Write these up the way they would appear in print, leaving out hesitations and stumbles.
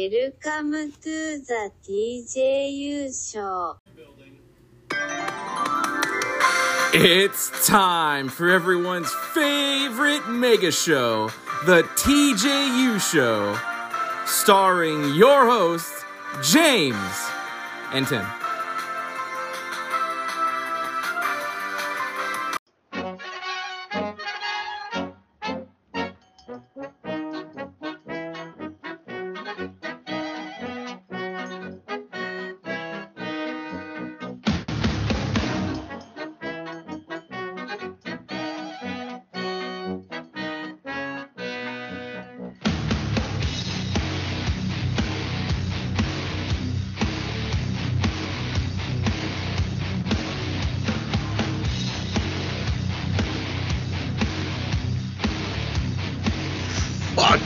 Welcome to the TJU Show. It's time for everyone's favorite mega show, the TJU Show, starring your hosts, James and Tim.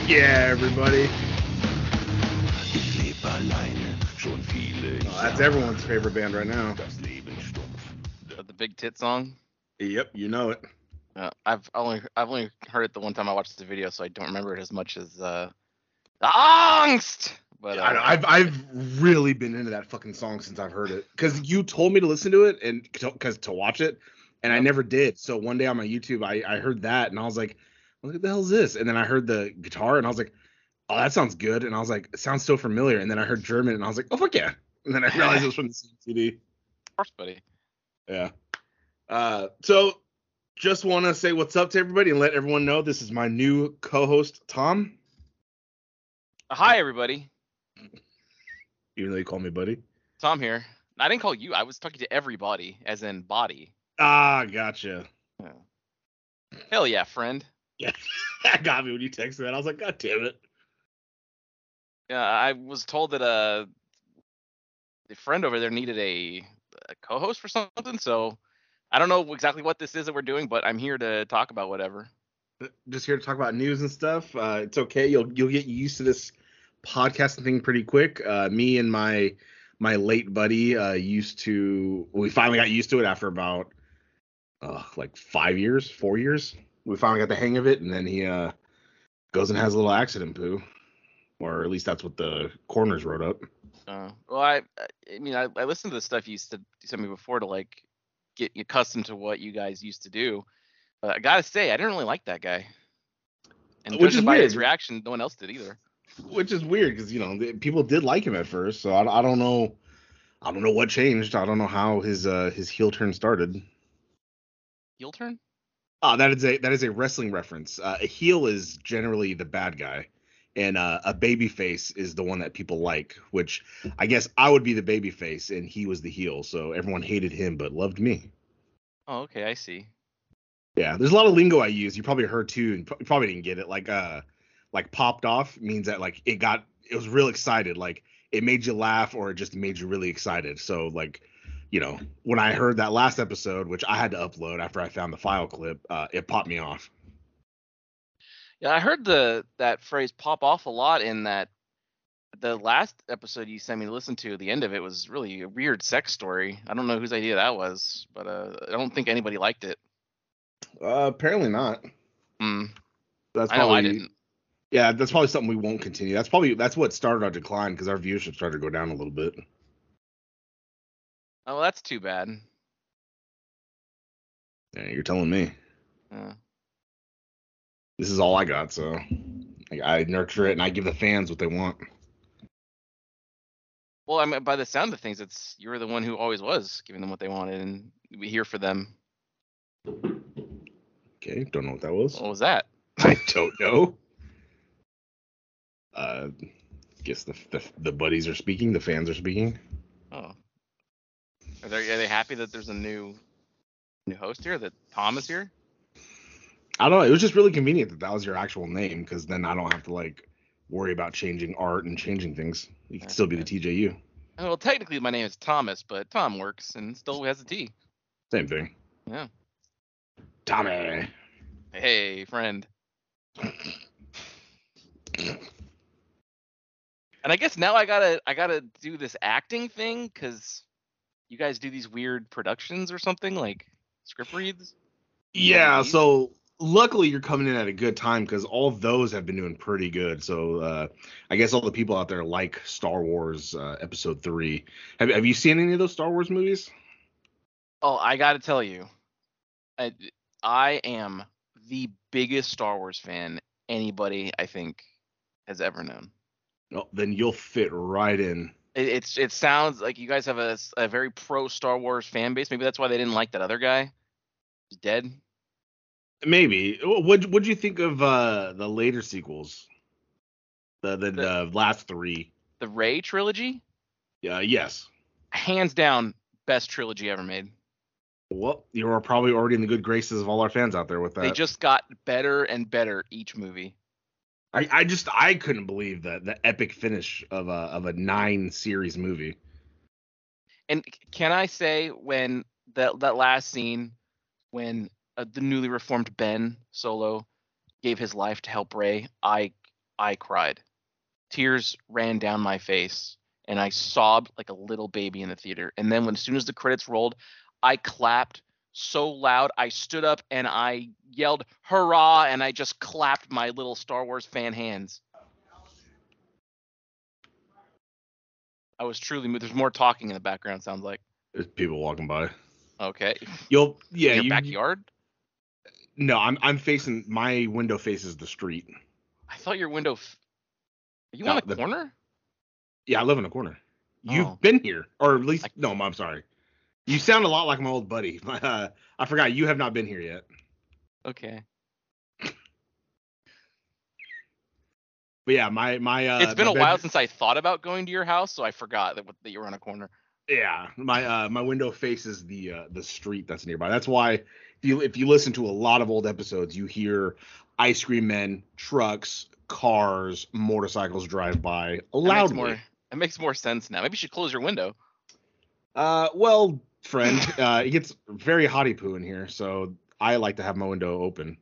Yeah, everybody. Oh, that's everyone's favorite band right now. The Big Tit song. Yep, you know it. I've only heard it the one time I watched the video, so I don't remember it as much as the angst. But yeah, I've really been into that fucking song since I've heard it, because you told me to listen to it and because to watch it, and I never did. So one day on my YouTube, I heard that and I was like, what the hell is this? And then I heard the guitar and I was like, oh, that sounds good. And I was like, it sounds so familiar. And then I heard German and I was like, oh, fuck yeah. And then I realized it was from the same CD. Of course, buddy. Yeah. So just want to say what's up to everybody and let everyone know this is my new co-host, Tom. Hi, everybody. Even though you call me buddy. Tom here. I didn't call you. I was talking to everybody, as in body. Ah, gotcha. Yeah. Hell yeah, friend. Yeah, that got me when you texted that. I was like, God damn it. Yeah, I was told that a friend over there needed a co-host for something, so I don't know exactly what this is that we're doing, but I'm here to talk about whatever. Just here to talk about news and stuff. It's okay. You'll get used to this podcasting thing pretty quick. Me and my late buddy we finally got used to it after about like 5 years, 4 years. We finally got the hang of it, and then he goes and has a little accident poo, or at least that's what the coroners wrote up. Well, I mean, I listened to the stuff you sent me before to like get accustomed to what you guys used to do. I gotta say, I didn't really like that guy, and judging by his reaction, no one else did either. Which is weird because people did like him at first, so I don't know. I don't know what changed. I don't know how his heel turn started. Heel turn? Oh, that is a wrestling reference. A heel is generally the bad guy, and a babyface is the one that people like, which I guess I would be the babyface, and he was the heel, so everyone hated him but loved me. Oh, okay, I see. Yeah, there's a lot of lingo I use. You probably heard too, and probably didn't get it. Like popped off means that like it was real excited, like it made you laugh or it just made you really excited. So like, when I heard that last episode, which I had to upload after I found the file clip, it popped me off. Yeah, I heard that phrase pop off a lot in that the last episode you sent me to listen to. The end of it was really a weird sex story. I don't know whose idea that was, but I don't think anybody liked it. Apparently not. That's probably, I know I didn't. Yeah, that's probably something we won't continue. That's what started our decline because our viewership started to go down a little bit. Oh, well, that's too bad. Yeah, you're telling me. This is all I got, so I nurture it and I give the fans what they want. Well, I mean, by the sound of things, it's you're the one who always was giving them what they wanted, and we here for them. Okay, don't know what that was. What was that? I don't know. Guess the buddies are speaking, the fans are speaking. Oh. Are they happy that there's a new host here, that Tom is here? I don't know. It was just really convenient that was your actual name, because then I don't have to, like, worry about changing art and changing things. You can still be the TJU. Well, technically my name is Thomas, but Tom works and still has a T. Same thing. Yeah. Tommy. Hey, friend. And I guess now I gotta do this acting thing, because... You guys do these weird productions or something, like script reads? Yeah, so luckily you're coming in at a good time because all of those have been doing pretty good. So I guess all the people out there like Star Wars Episode 3. Have you seen any of those Star Wars movies? Oh, I got to tell you, I am the biggest Star Wars fan anybody I think has ever known. Oh, then you'll fit right in. It sounds like you guys have a very pro Star Wars fan base. Maybe that's why they didn't like that other guy. He's dead. Maybe. What'd you think of the later sequels? The last three. The Rey trilogy? Yeah. Yes. Hands down, best trilogy ever made. Well, you are probably already in the good graces of all our fans out there with that. They just got better and better each movie. I couldn't believe the epic finish of a 9-series movie. And can I say when that last scene when the newly reformed Ben Solo gave his life to help Rey, I cried. Tears ran down my face and I sobbed like a little baby in the theater. And then as soon as the credits rolled, I clapped so loud. I stood up and I yelled hurrah and I just clapped my little Star Wars fan hands. I was truly moved. There's more talking in the background, sounds like. There's people walking by. Okay. In your backyard? No, I'm facing, my window faces the street. I thought your window. Are you on a corner? Yeah, I live in a corner. Oh. You've been here, or at least I'm sorry. You sound a lot like my old buddy. I forgot you have not been here yet. Okay. But yeah, my it's been a while since I thought about going to your house, so I forgot that you were on a corner. Yeah, my window faces the street that's nearby. That's why if you listen to a lot of old episodes, you hear ice cream men, trucks, cars, motorcycles drive by loudly. That makes more sense now. Maybe you should close your window. Well, friend, it gets very hottie poo in here, so I like to have my window open.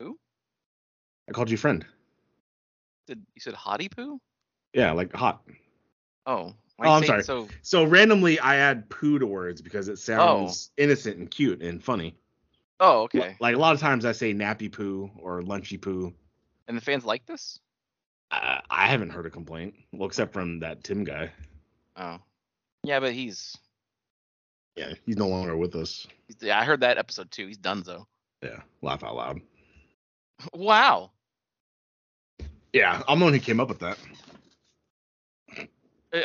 Who? I called you friend. You said hottie poo? Yeah, like hot. Oh. Oh, I'm sorry. So randomly I add poo to words because it sounds innocent and cute and funny. Oh, okay. Like a lot of times I say nappy poo or lunchy poo. And the fans like this? I haven't heard a complaint. Well, except from that Tim guy. Oh. Yeah, but he's no longer with us. Yeah, I heard that episode too. He's donezo. Yeah, laugh out loud. Wow. Yeah, I'm the one who came up with that.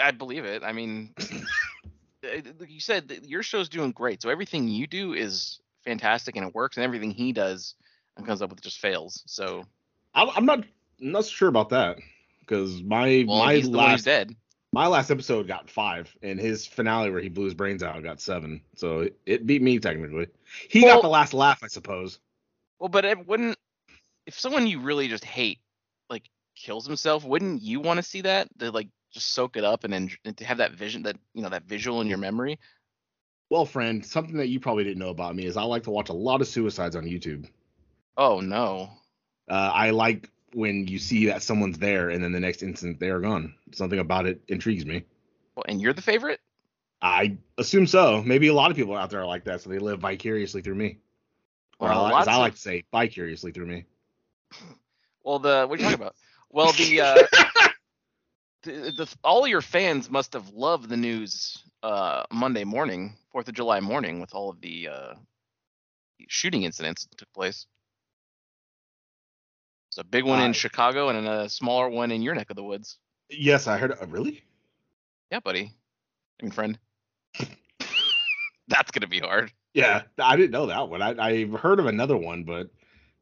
I believe it. I mean, you said that your show's doing great, so everything you do is fantastic and it works, and everything he does and comes up with just fails. So I'm not sure about that because my last episode got 5, and his finale where he blew his brains out got 7. So it beat me technically. He got the last laugh, I suppose. Well, but it wouldn't. If someone you really just hate like kills himself, wouldn't you want to see that? To like just soak it up and then to have that vision, that that visual in your memory. Well, friend, something that you probably didn't know about me is I like to watch a lot of suicides on YouTube. Oh no. I like when you see that someone's there and then the next instant they are gone. Something about it intrigues me. Well, and you're the favorite? I assume so. Maybe a lot of people out there are like that, so they live vicariously through me. Well, or as I like to say, vicariously through me. Well, what are you talking about? Well, all your fans must have loved the news Monday morning, 4th of July morning, with all of the shooting incidents that took place. A big one in Chicago and a smaller one in your neck of the woods. Yes, I heard. Really? Yeah, buddy. I mean, friend. That's going to be hard. Yeah, I didn't know that one. I've heard of another one, but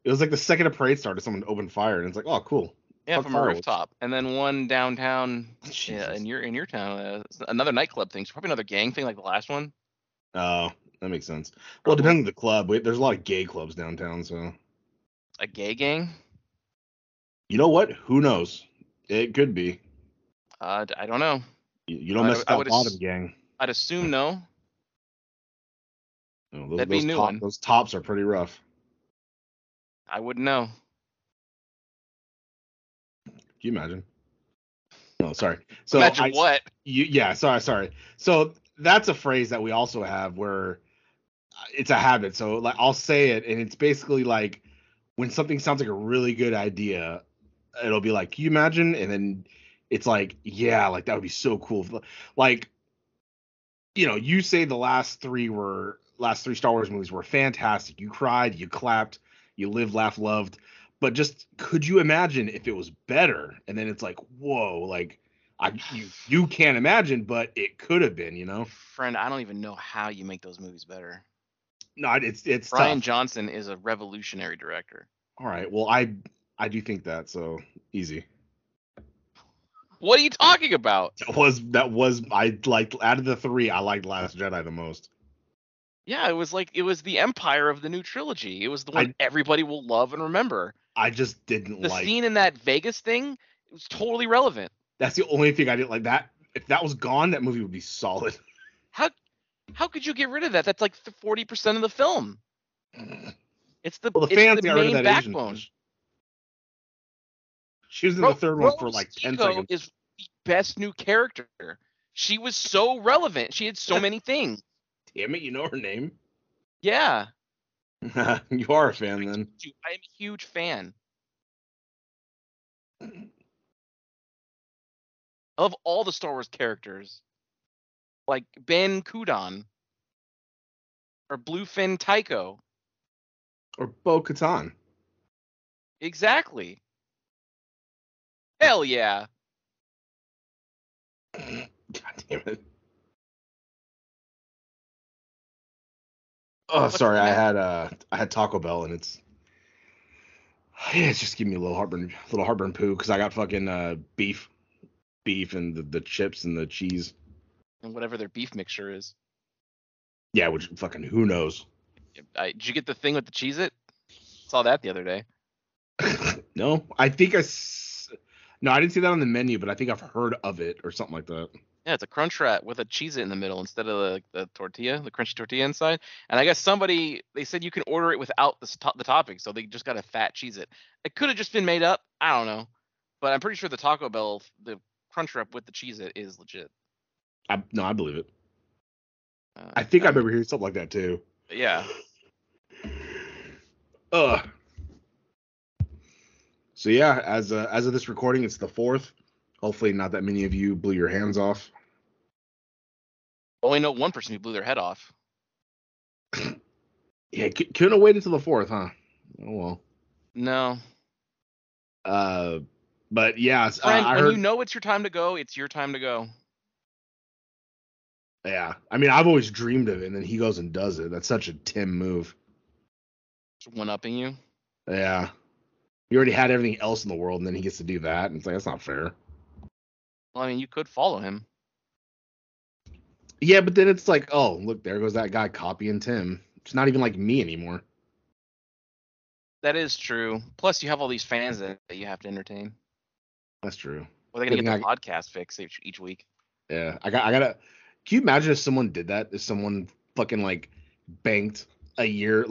it was like the second a parade started, someone opened fire, and it's like, oh, cool. Yeah, from a rooftop. And then one downtown in your town. Another nightclub thing. So probably another gang thing like the last one. Oh, that makes sense. Well, depending on the club. There's a lot of gay clubs downtown, so. A gay gang? You know what? Who knows? It could be. I don't know. You don't mess with that bottom gang. I'd assume no. No, that'd be new one. Those tops are pretty rough. I wouldn't know. Can you imagine? No, sorry. So imagine what? Sorry. So that's a phrase that we also have where it's a habit. So like I'll say it, and it's basically like, when something sounds like a really good idea, it'll be like, can you imagine? And then it's like, yeah, like that would be so cool. Like, you know, you say the last three Star Wars movies were fantastic. You cried, you clapped, you lived, laughed, loved. But just could you imagine if it was better? And then it's like, whoa, like you can't imagine, but it could have been, you know? Friend, I don't even know how you make those movies better. No, it's Rian Johnson is a revolutionary director. All right. Well, I do think that, so easy. What are you talking about? That was I liked out of the three, I liked Last Jedi the most. Yeah, it was the empire of the new trilogy. It was the one everybody will love and remember. I just didn't the scene in that Vegas thing. It was totally relevant. That's the only thing I didn't like. That if that was gone, that movie would be solid. How could you get rid of that? That's like 40% of the film. It's the, well, the fans it's the got main rid of that backbone. She was in the third one for like 10 seconds. Is the best new character. She was so relevant. She had so many things. Damn it, you know her name. Yeah. You are a fan then. I'm a huge fan. I love all the Star Wars characters. Like Ben Kudan. Or Bluefin Tycho. Or Bo-Katan. Exactly. Hell yeah. God damn it. Oh, what's sorry. I had Taco Bell, and it's just giving me a little heartburn poo because I got fucking beef and the chips and the cheese and whatever their beef mixture is. Yeah, which fucking who knows? Did you get the thing with the Cheez-It? Saw that the other day. No, I didn't see that on the menu, but I think I've heard of it or something like that. Yeah, it's a crunch wrap with a Cheez-It in the middle instead of the tortilla, the crunchy tortilla inside. And I guess they said you can order it without the topping, so they just got a fat Cheez-It. It could have just been made up. I don't know. But I'm pretty sure the Taco Bell, the crunch wrap with the Cheez-It is legit. I believe it. I think I remember hearing something like that, too. Yeah. Ugh. So, yeah, as of this recording, it's the 4th. Hopefully not that many of you blew your hands off. Only know one person who blew their head off. Yeah, couldn't have waited until the 4th, huh? Oh, well. No. But, yeah. Friend, when you know it's your time to go, it's your time to go. Yeah. I mean, I've always dreamed of it, and then he goes and does it. That's such a Tim move. One-upping you? Yeah. You already had everything else in the world, and then he gets to do that, and it's like, that's not fair. Well, I mean, you could follow him. Yeah, but then it's like, oh, look, there goes that guy copying Tim. It's not even like me anymore. That is true. Plus, you have all these fans that you have to entertain. That's true. Well, they're going to get the podcast fix each week. Yeah, I gotta. Can you imagine if someone did that? If someone fucking, like, banked a year's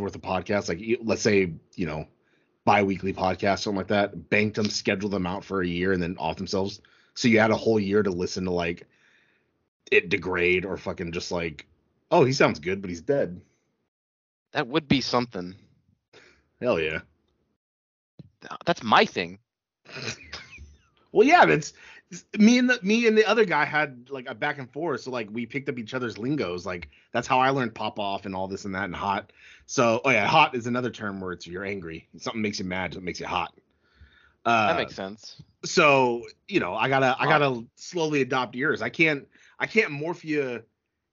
worth of podcasts? Like, let's say, you know, bi-weekly podcast, something like that, banked them, scheduled them out for a year, and then off themselves. So you had a whole year to listen to, like, it degrade or fucking just like, oh, he sounds good, but he's dead. That would be something. Hell yeah. That's my thing. Well, yeah, that's me and the other guy had, like, a back and forth. So, like, we picked up each other's lingos. Like, that's how I learned pop off and all this and that and hot. So, oh, yeah, hot is another term where it's you're angry. Something makes you mad. It makes you hot. That makes sense. So, you know, I gotta slowly adopt yours. I can't morph you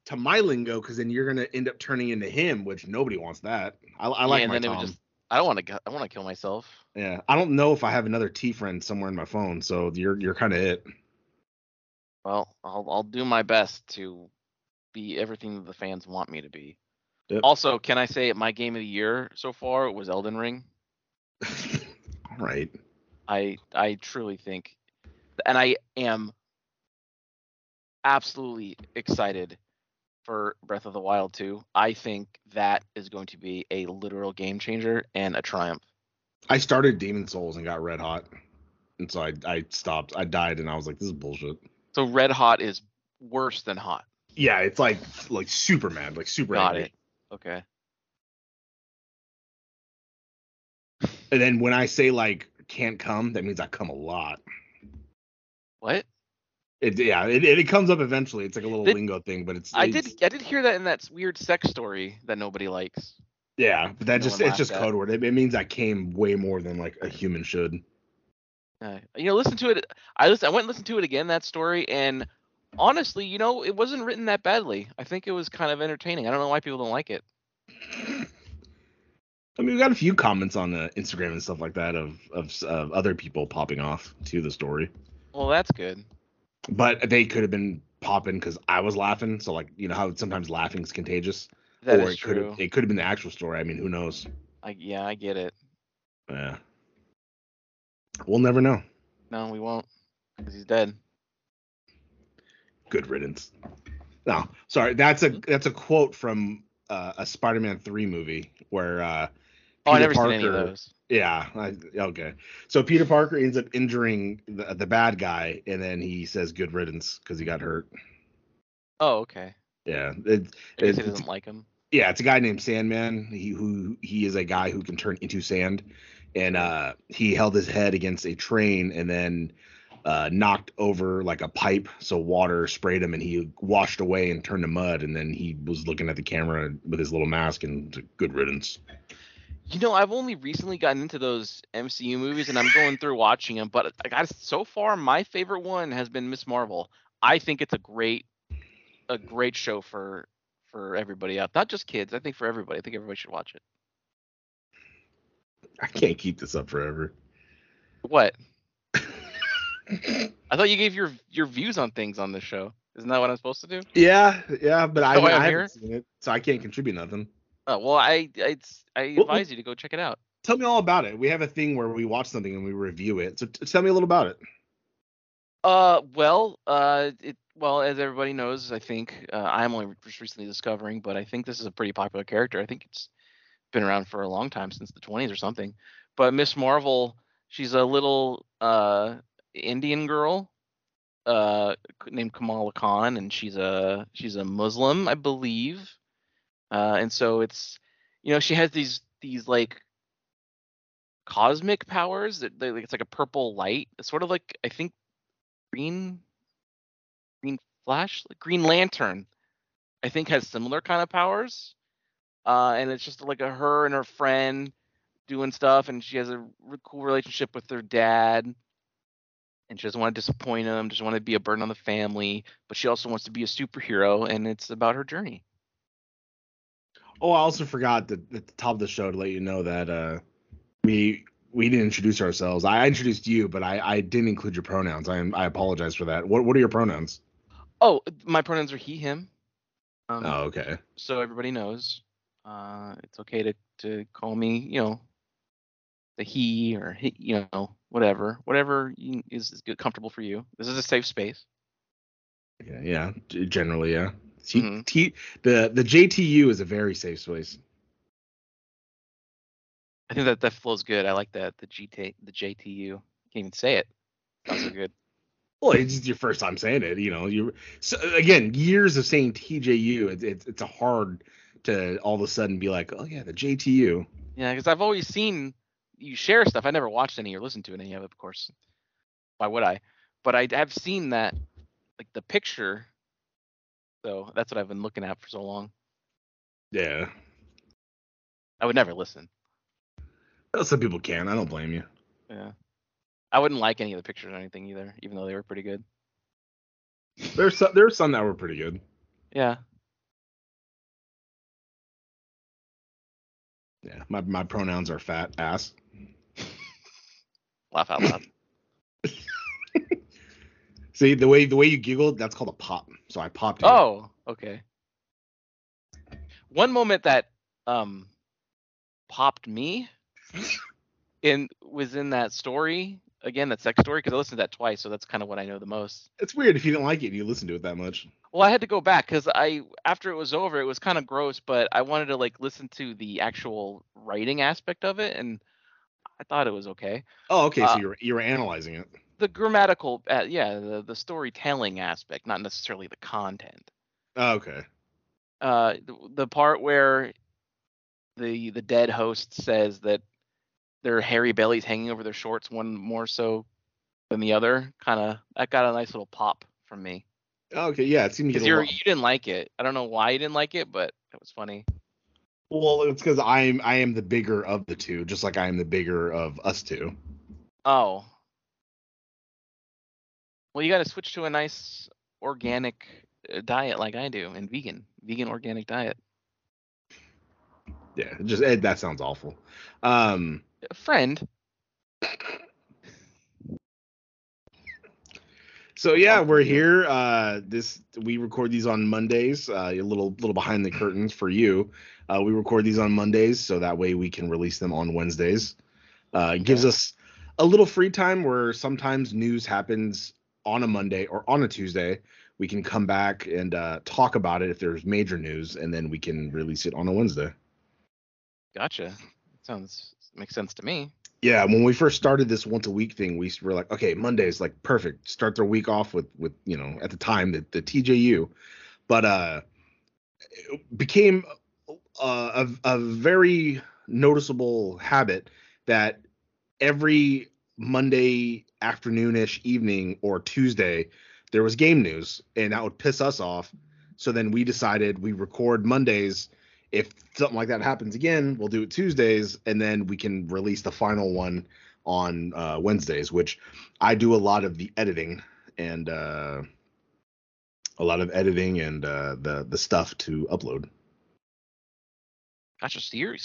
to my lingo because then you're going to end up turning into him, which nobody wants that. I like my Tom. I want to kill myself. Yeah, I don't know if I have another T friend somewhere in my phone, so you're kind of it. Well, I'll do my best to be everything that the fans want me to be. Yep. Also, can I say my game of the year so far was Elden Ring? All right. I truly think, and I am absolutely excited for Breath of the Wild 2. I think that is going to be a literal game changer and a triumph. I started Demon Souls and got red hot. And so I stopped. I died and I was like, this is bullshit. So red hot is worse than hot. Yeah, it's like super mad, like super angry. Got it. Okay. And then when I say like can't come, that means I come a lot. What? It comes up eventually. It's like a little lingo thing, but I did hear that in that weird sex story that nobody likes. Yeah, but it's just code word. It means I came way more than like a human should. Listen to it. I went and listened to it again, that story, and honestly, it wasn't written that badly. I think it was kind of entertaining. I don't know why people don't like it. I mean, we got a few comments on Instagram and stuff like that of other people popping off to the story. Well, that's good. But they could have been popping because I was laughing. So, how sometimes laughing is contagious. That is true. It could have been the actual story. I mean, who knows? I get it. Yeah. We'll never know. No, we won't, because he's dead. Good riddance. No, sorry. That's a quote from a Spider-Man 3 movie where Peter Parker. Seen any of those. Yeah. Okay. So Peter Parker ends up injuring the bad guy, and then he says "good riddance" because he got hurt. Oh, okay. Yeah. He doesn't like him. Yeah, it's a guy named Sandman. He is a guy who can turn into sand. And he held his head against a train and then knocked over like a pipe. So water sprayed him and he washed away and turned to mud. And then he was looking at the camera with his little mask and good riddance. I've only recently gotten into those MCU movies and I'm going through watching them. But so far, my favorite one has been Ms. Marvel. I think it's a great show for everybody out. Not just kids. I think for everybody. I think everybody should watch it. I can't keep this up forever. What? I thought you gave your views on things on this show. Isn't that what I'm supposed to do? Yeah, but I haven't seen it, so I can't contribute nothing. Oh, well, I advise you to go check it out. Tell me all about it. We have a thing where we watch something and we review it. So tell me a little about it. As everybody knows, I think I'm only just recently discovering, but I think this is a pretty popular character. I think it's been around for a long time, since the 20s or something. But Ms. Marvel, she's a little Indian girl named Kamala Khan, and she's a Muslim, I believe. And so it's she has these like cosmic powers that it's like a purple light. It's sort of like, I think, green flash, like Green Lantern, I think, has similar kind of powers. And it's just like her and her friend doing stuff, and she has a cool relationship with her dad, and she doesn't want to disappoint him, doesn't want to be a burden on the family, but she also wants to be a superhero, and it's about her journey. Oh, I also forgot that at the top of the show to let you know that we didn't introduce ourselves. I introduced you, but I didn't include your pronouns. I apologize for that. What are your pronouns? Oh, my pronouns are he, him. Okay. So everybody knows. It's okay to call me, the he or he, whatever is good, comfortable for you. This is a safe space. Yeah, generally, yeah. Mm-hmm. The JTU is a very safe space. I think that flows good. I like that. The JTU. Can't even say it. That's so good. Well, it's just your first time saying it. Again, years of saying TJU. It's a hard. To all of a sudden be like, oh yeah, the JTU. Yeah, because I've always seen you share stuff. I never watched any or listened to any of it, of course. Why would I? But I have seen that, like the picture. So that's what I've been looking at for so long. Yeah. I would never listen. Well, some people can. I don't blame you. Yeah. I wouldn't like any of the pictures or anything either, even though they were pretty good. There's some that were pretty good. Yeah. Yeah, my pronouns are fat ass. Laugh out loud. See, the way you giggled, that's called a pop. So I popped. Oh, you. Okay. One moment that popped me was in that story again, that sex story, because I listened to that twice, so that's kind of what I know the most. It's weird if you didn't like it, you listen to it that much. Well, I had to go back because after it was over, it was kind of gross, but I wanted to listen to the actual writing aspect of it, and I thought it was okay. Oh, okay. So you were analyzing it. The grammatical, the storytelling aspect, not necessarily the content. Oh, okay. The part where the dead host says that their hairy bellies hanging over their shorts, one more so than the other. Kind of, that got a nice little pop from me. Okay, yeah, it seems. Because you didn't like it. I don't know why you didn't like it, but it was funny. Well, it's because I am the bigger of the two, just like I am the bigger of us two. Oh. Well, you got to switch to a nice organic diet like I do, and vegan organic diet. Yeah, just Ed, that sounds awful. A friend. So yeah, we're here. We record these on Mondays. A little behind the curtains for you. We record these on Mondays, so that way we can release them on Wednesdays. It gives us a little free time where sometimes news happens on a Monday or on a Tuesday. We can come back and talk about it if there's major news, and then we can release it on a Wednesday. Gotcha. That makes sense to me. Yeah, when we first started this once a week thing, we were like, okay, Monday's like perfect. Start their week off with you know, at the time, the TJU. But it became a very noticeable habit that every Monday afternoon-ish evening or Tuesday, there was game news, and that would piss us off. So then we decided we record Mondays. If something like that happens again, we'll do it Tuesdays, and then we can release the final one on Wednesdays, which I do a lot of the editing and the stuff to upload. Gotcha. So you're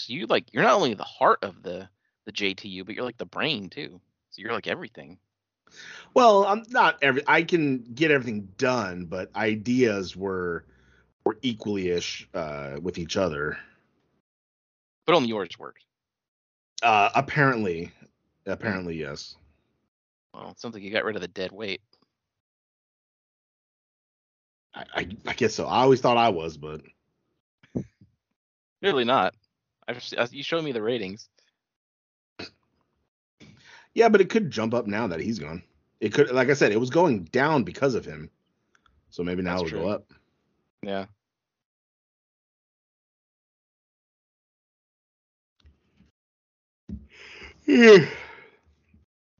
not only the heart of the JTU, but you're like the brain too. So you're like everything. Well, I'm not I can get everything done, but ideas were equally-ish with each other. But only yours worked. Apparently, yes. Well, it sounds like you got rid of the dead weight. I guess so. I always thought I was, but... Clearly not. You showed me the ratings. Yeah, but it could jump up now that he's gone. It could, like I said, it was going down because of him. So maybe now it'll go up. Yeah.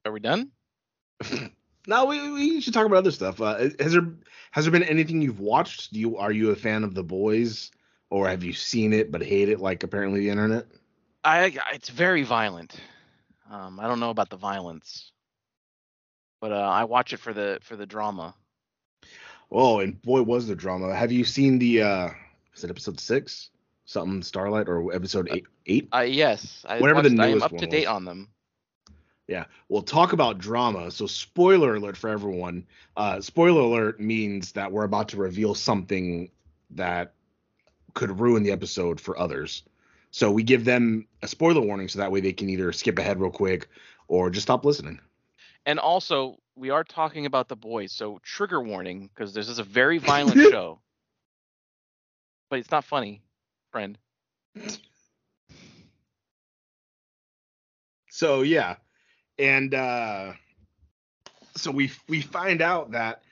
Are we done? No, we should talk about other stuff. Has there been anything you've watched? Are you a fan of The Boys, or have you seen it but hate it like apparently the internet? It's very violent. I don't know about the violence, but I watch it for the drama. Oh, and boy, was the drama. Have you seen the, is it episode 6? Something Starlight, or episode 8? Yes. Whatever the newest one was. I'm up to date on them. Yeah. Well, talk about drama. So spoiler alert for everyone. Spoiler alert means that we're about to reveal something that could ruin the episode for others. So we give them a spoiler warning so that way they can either skip ahead real quick or just stop listening. And also... we are talking about The Boys, so trigger warning, because this is a very violent show. But it's not funny, friend. So, yeah. And so we find out that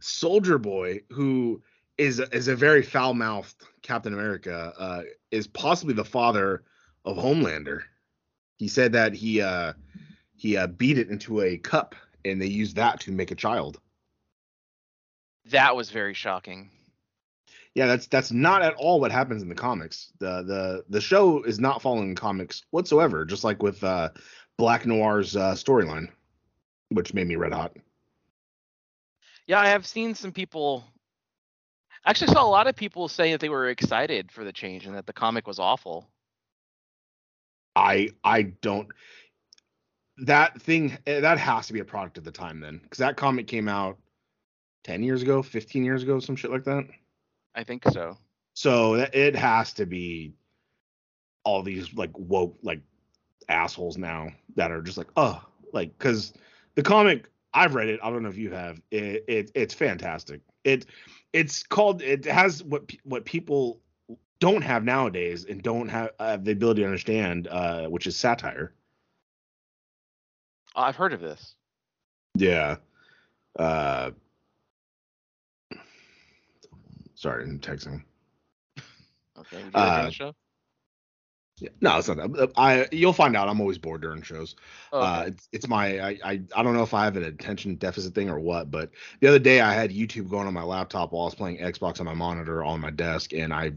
Soldier Boy, who is a very foul-mouthed Captain America, is possibly the father of Homelander. He said that he beat it into a cup. And they used that to make a child. That was very shocking. Yeah, that's not at all what happens in the comics. The show is not following comics whatsoever, just like with Black Noir's storyline, which made me red hot. Yeah, I have seen some people... I actually saw a lot of people say that they were excited for the change and that the comic was awful. I don't... That has to be a product of the time then, because that comic came out 10 years ago, 15 years ago, some shit like that. I think so. So it has to be all these like woke like assholes now that are just like, oh, like, because the comic, I've read it. I don't know if you have. It's fantastic. It has what people don't have nowadays and don't have the ability to understand, which is satire. I've heard of this. Yeah. Sorry, I'm texting. Okay. Would you like to finish up? No, it's not that. You'll find out I'm always bored during shows. Okay. It's my I don't know if I have an attention deficit thing or what, but the other day I had YouTube going on my laptop while I was playing Xbox on my monitor on my desk, and I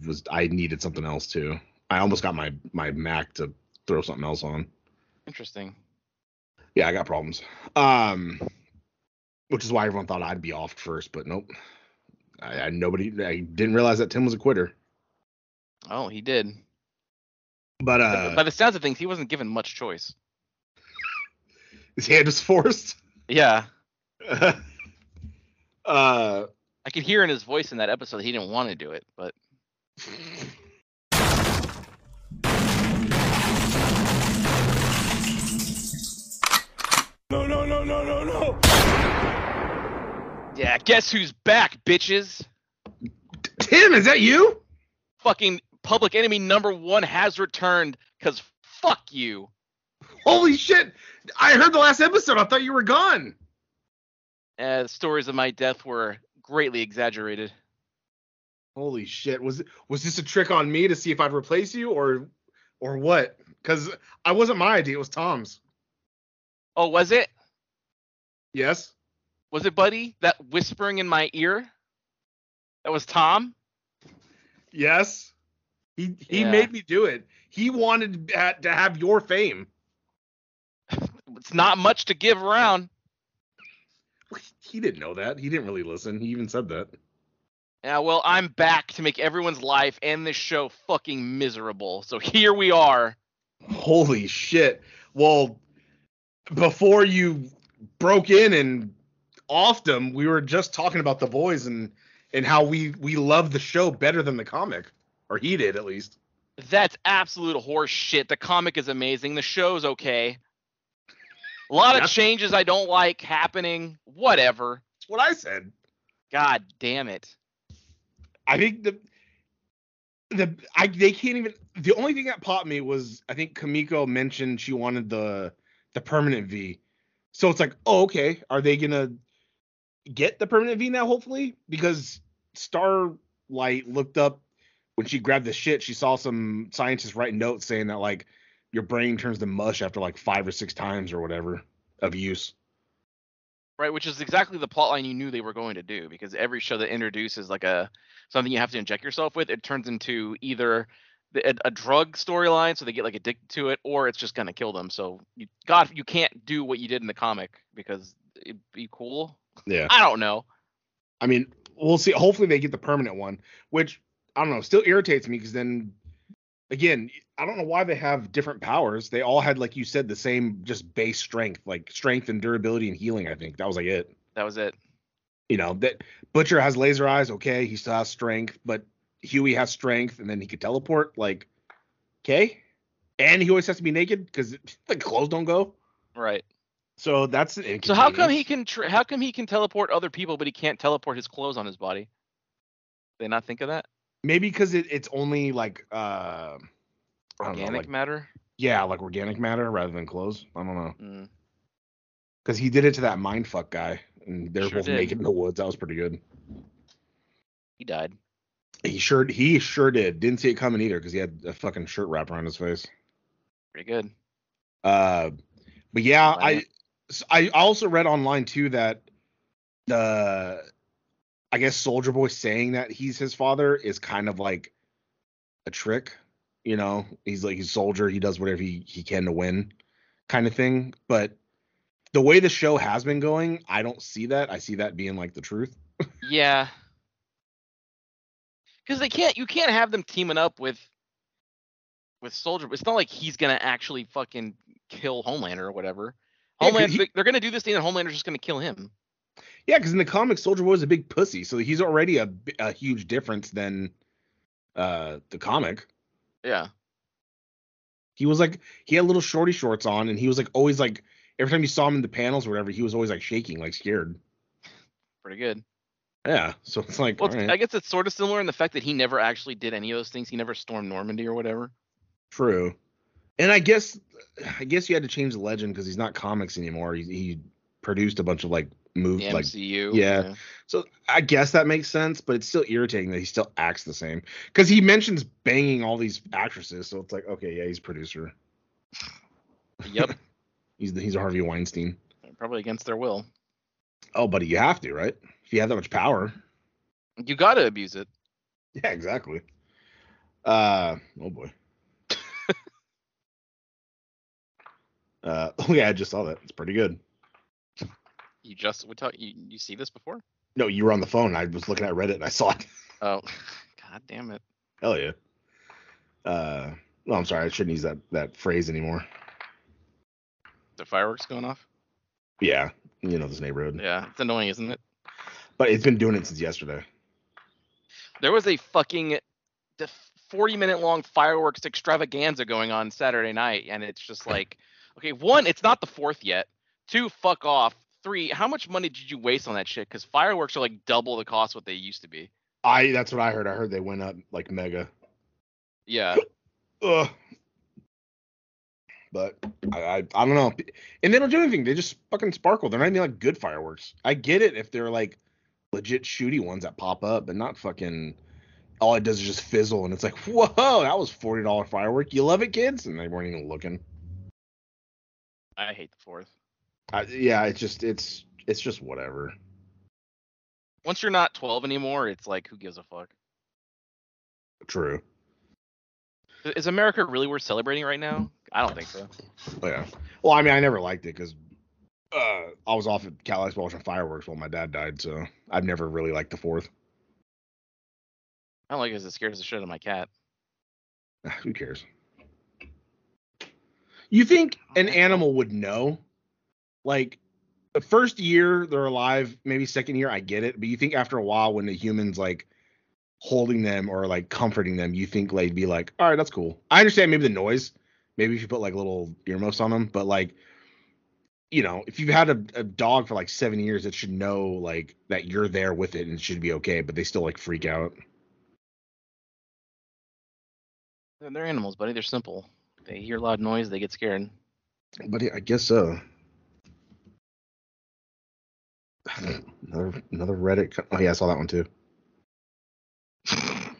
needed something else too. I almost got my Mac to throw something else on. Interesting. Yeah, I got problems. Which is why everyone thought I'd be off first, but nope. I didn't realize that Tim was a quitter. Oh, he did. But by the sounds of things, he wasn't given much choice. His hand was forced. Yeah. I could hear in his voice in that episode that he didn't want to do it, but. No. Yeah, guess who's back, bitches? Tim, is that you? Fucking Public Enemy number one has returned, because fuck you. Holy shit. I heard the last episode. I thought you were gone. The stories of my death were greatly exaggerated. Holy shit. Was this a trick on me to see if I'd replace you or what? Because I wasn't my idea. It was Tom's. Oh, was it? Yes. Was it, buddy? That whispering in my ear? That was Tom? Yes. He made me do it. He wanted to have your fame. It's not much to give around. He didn't know that. He didn't really listen. He even said that. Yeah, well, I'm back to make everyone's life and this show fucking miserable. So here we are. Holy shit. Well, before you broke in and offed them, we were just talking about The Boys and how we love the show better than the comic. Or he did, at least. That's absolute horse shit. The comic is amazing. The show's okay. A lot of changes I don't like happening. Whatever. That's what I said. God damn it. I think they can't even. The only thing that popped me was I think Kamiko mentioned she wanted the permanent V. So it's like, oh, okay. Are they gonna get the permanent V now? Hopefully, because Starlight looked up. When she grabbed the shit, she saw some scientists write notes saying that, like, your brain turns to mush after, like, 5 or 6 times or whatever of use. Right, which is exactly the plotline you knew they were going to do, because every show that introduces, like, something you have to inject yourself with, it turns into either a drug storyline, so they get, like, addicted to it, or it's just going to kill them. So, you can't do what you did in the comic, because it'd be cool. Yeah. I don't know. I mean, we'll see. Hopefully they get the permanent one, which... I don't know, still irritates me because then, again, I don't know why they have different powers. They all had, like you said, the same just base strength, like strength and durability and healing, I think. That was like it. That was it. You know, that Butcher has laser eyes, okay, he still has strength, but Huey has strength, and then he could teleport, like, okay? And he always has to be naked because the clothes don't go. Right. So that's an inconvenience. So how come he can teleport other people, but he can't teleport his clothes on his body? Did they not think of that? Maybe because it's only like organic matter. Yeah, like organic matter rather than clothes. I don't know. Because he did it to that mindfuck guy, and they're both naked in the woods. That was pretty good. He died. He sure did. Didn't see it coming either because he had a fucking shirt wrap around his face. Pretty good. But yeah, I also read online too that the. I guess Soldier Boy saying that he's his father is kind of like a trick, you know, he's like, he's a soldier. He does whatever he can to win kind of thing. But the way the show has been going, I don't see that. I see that being like the truth. Yeah. Cause you can't have them teaming up with Soldier. It's not like he's going to actually fucking kill Homelander or whatever. Yeah, they're going to do this thing and Homelander's just going to kill him. Yeah, because in the comics, Soldier Boy is a big pussy, so he's already a huge difference than the comic. Yeah. He was like, he had little shorty shorts on, and he was like always like, every time you saw him in the panels or whatever, he was always like shaking, like scared. Pretty good. Yeah, so it's like, well, right. I guess it's sort of similar in the fact that he never actually did any of those things. He never stormed Normandy or whatever. True. And I guess you had to change the legend because he's not comics anymore. He produced a bunch of like movie, the MCU. Like, yeah. So I guess that makes sense, but it's still irritating that he still acts the same because he mentions banging all these actresses. So it's like, okay, yeah, he's a producer. Yep. He's a Harvey Weinstein. Probably against their will. Oh, buddy, you have to, right? If you have that much power, you got to abuse it. Yeah, exactly. Oh boy. Oh yeah, I just saw that. It's pretty good. You just would tell you see this before? No, you were on the phone. I was looking at Reddit and I saw it. Oh, god damn it! Hell yeah. No, I'm sorry. I shouldn't use that phrase anymore. The fireworks going off? Yeah, you know this neighborhood. Yeah, it's annoying, isn't it? But it's been doing it since yesterday. There was a fucking 40-minute long fireworks extravaganza going on Saturday night, and it's just like, okay, one, it's not the fourth yet. Two, fuck off. Three, how much money did you waste on that shit? Because fireworks are like double the cost what they used to be. That's what I heard. I heard they went up like mega. Yeah. Ugh. But I don't know. And they don't do anything. They just fucking sparkle. They're not even like good fireworks. I get it if they're like legit shooty ones that pop up, but not fucking all it does is just fizzle. And it's like, whoa, that was $40 firework. You love it, kids? And they weren't even looking. I hate the fourth. Yeah, it's just whatever. Once you're not 12 anymore, it's like, who gives a fuck? True. Is America really worth celebrating right now? I don't think so. Yeah. Well, I mean, I never liked it because I was off at Cal Expo watching fireworks while my dad died, so I've never really liked the fourth. I don't like it because it scares the shit out of my cat. Who cares? You think an animal would know? Like, the first year they're alive, maybe second year, I get it. But you think after a while when the human's, like, holding them or, like, comforting them, you think they'd be like, all right, that's cool. I understand maybe the noise. Maybe if you put, like, little earmuffs on them. But, like, you know, if you've had a dog for, like, 7 years, it should know, like, that you're there with it and it should be okay. But they still, like, freak out. They're animals, buddy. They're simple. They hear loud noise. They get scared. Buddy, I guess so. Another Reddit. Oh, yeah, I saw that one, too. I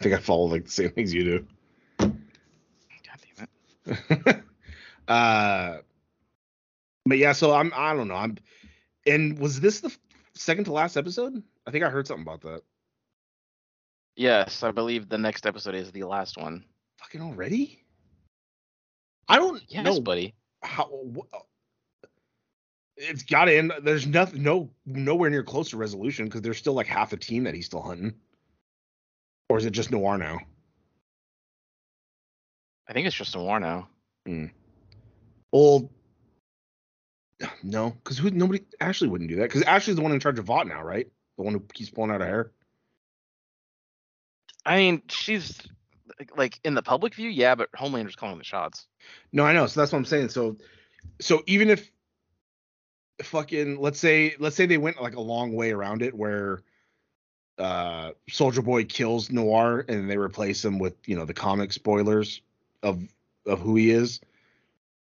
think I follow, like, the same things you do. God damn it. But, yeah, so I don't know. And was this the second to last episode? I think I heard something about that. Yes, I believe the next episode is the last one. Fucking already? I don't know, buddy. It's got to end. There's nothing, nowhere near close to resolution because there's still like half a team that he's still hunting. Or is it just Noir now? I think it's just Noir now. Well, no, because nobody. Ashley wouldn't do that because Ashley's the one in charge of Vought now, right? The one who keeps pulling out her hair. I mean, she's like in the public view, yeah, but Homelander's calling the shots. No, I know. So that's what I'm saying. So even if. Fucking let's say they went like a long way around it where Soldier Boy kills Noir and they replace him with, you know, the comic spoilers of who he is,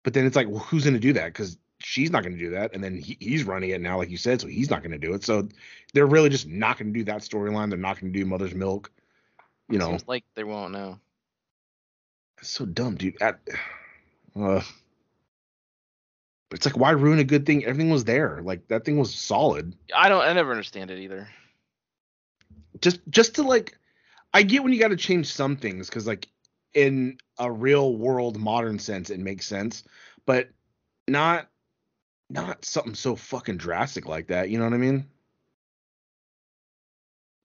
but then it's like, well, who's gonna do that? Because she's not gonna do that, and then he's running it now, like you said, so he's not gonna do it. So they're really just not gonna do that storyline. They're not gonna do Mother's Milk, you know. Seems like they won't know. That's so dumb, dude. It's like, why ruin a good thing? Everything was there. Like, that thing was solid. I never understand it either. Just to, like, I get when you got to change some things because, like, in a real world modern sense, it makes sense, but not something so fucking drastic like that. You know what I mean?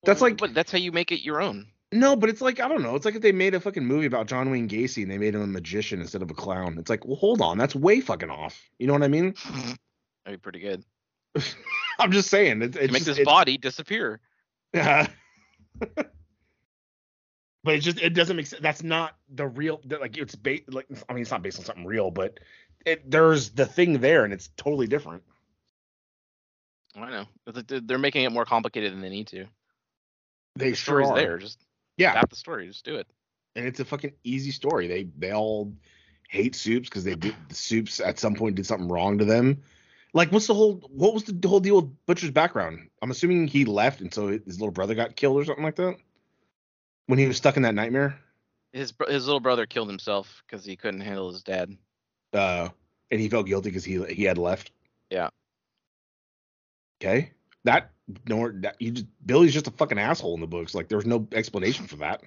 That's like, but that's how you make it your own. No, but it's like, I don't know. It's like if they made a fucking movie about John Wayne Gacy and they made him a magician instead of a clown. It's like, well, hold on. That's way fucking off. You know what I mean? That'd be pretty good. I'm just saying. It makes his body disappear. Yeah. But it doesn't make sense. That's not the real, like, it's based, like, I mean, it's not based on something real, but there's the thing there and it's totally different. I know. They're making it more complicated than they need to. They sure are. There. Just. Yeah, adapt the story. Just do it. And it's a fucking easy story. They all hate Supes because the Supes at some point did something wrong to them, Like, what was the whole deal with Butcher's background? I'm assuming he left, and so his little brother got killed or something like that when he was stuck in that nightmare. His little brother killed himself because he couldn't handle his dad. And he felt guilty because he had left. Yeah. Okay. Billy's just a fucking asshole in the books. Like, there's no explanation for that.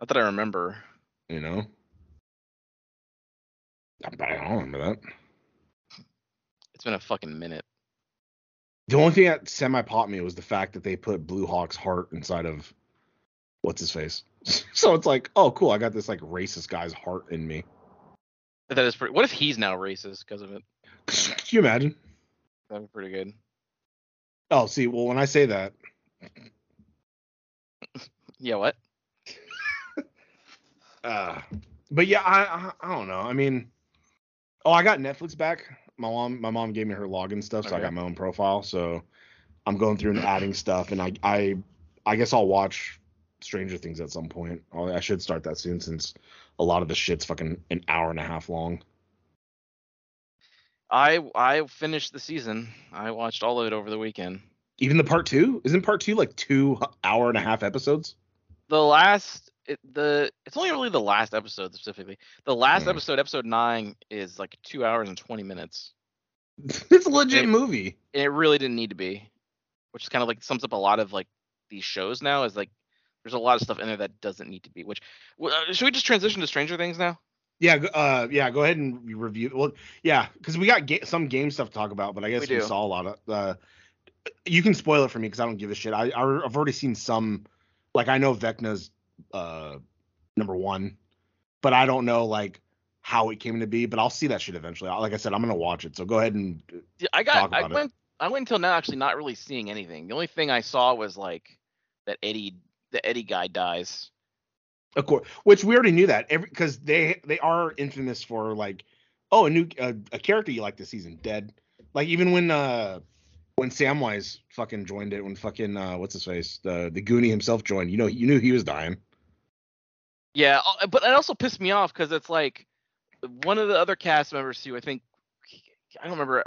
Not that I remember. You know. I don't remember that. It's been a fucking minute. The only thing that semi-popped me was the fact that they put Blue Hawk's heart inside of what's-his-face. So it's like, oh, cool, I got this, like, racist guy's heart in me. That is pretty... What if he's now racist because of it? Can you imagine? That would be pretty good. Oh, see, well, when I say that... Yeah, what? But, yeah, I don't know. I mean... Oh, I got Netflix back. My mom gave me her login stuff, so okay. I got my own profile. So I'm going through and adding stuff, and I guess I'll watch Stranger Things at some point. I should start that soon, since a lot of the shit's fucking an hour and a half long. I finished the season. I watched all of it over the weekend. Even the part two? Isn't part two like 2 hour and a half episodes? It's only really the last episode specifically. The last episode 9, is like 2 hours and 20 minutes. It's a legit movie. And it really didn't need to be, which is kind of like sums up a lot of like these shows now. Is like there's a lot of stuff in there that doesn't need to be. Which should we just transition to Stranger Things now? Yeah, go ahead and review. Well, yeah, because we got some game stuff to talk about, but I guess we saw a lot of. You can spoil it for me because I don't give a shit. I've already seen some. Like I know Vecna's. Number one, but I don't know like how it came to be, but I'll see that shit eventually. Like I said, I'm gonna watch it, so go ahead and I went until now actually not really seeing anything. The only thing I saw was like that the Eddie guy dies, of course, which we already knew that because they are infamous for like, oh, a character you like this season dead. Like even when Samwise fucking joined it, when fucking what's his face, the Goonie himself joined, you knew he was dying. Yeah, but it also pissed me off because it's like one of the other cast members who I think I don't remember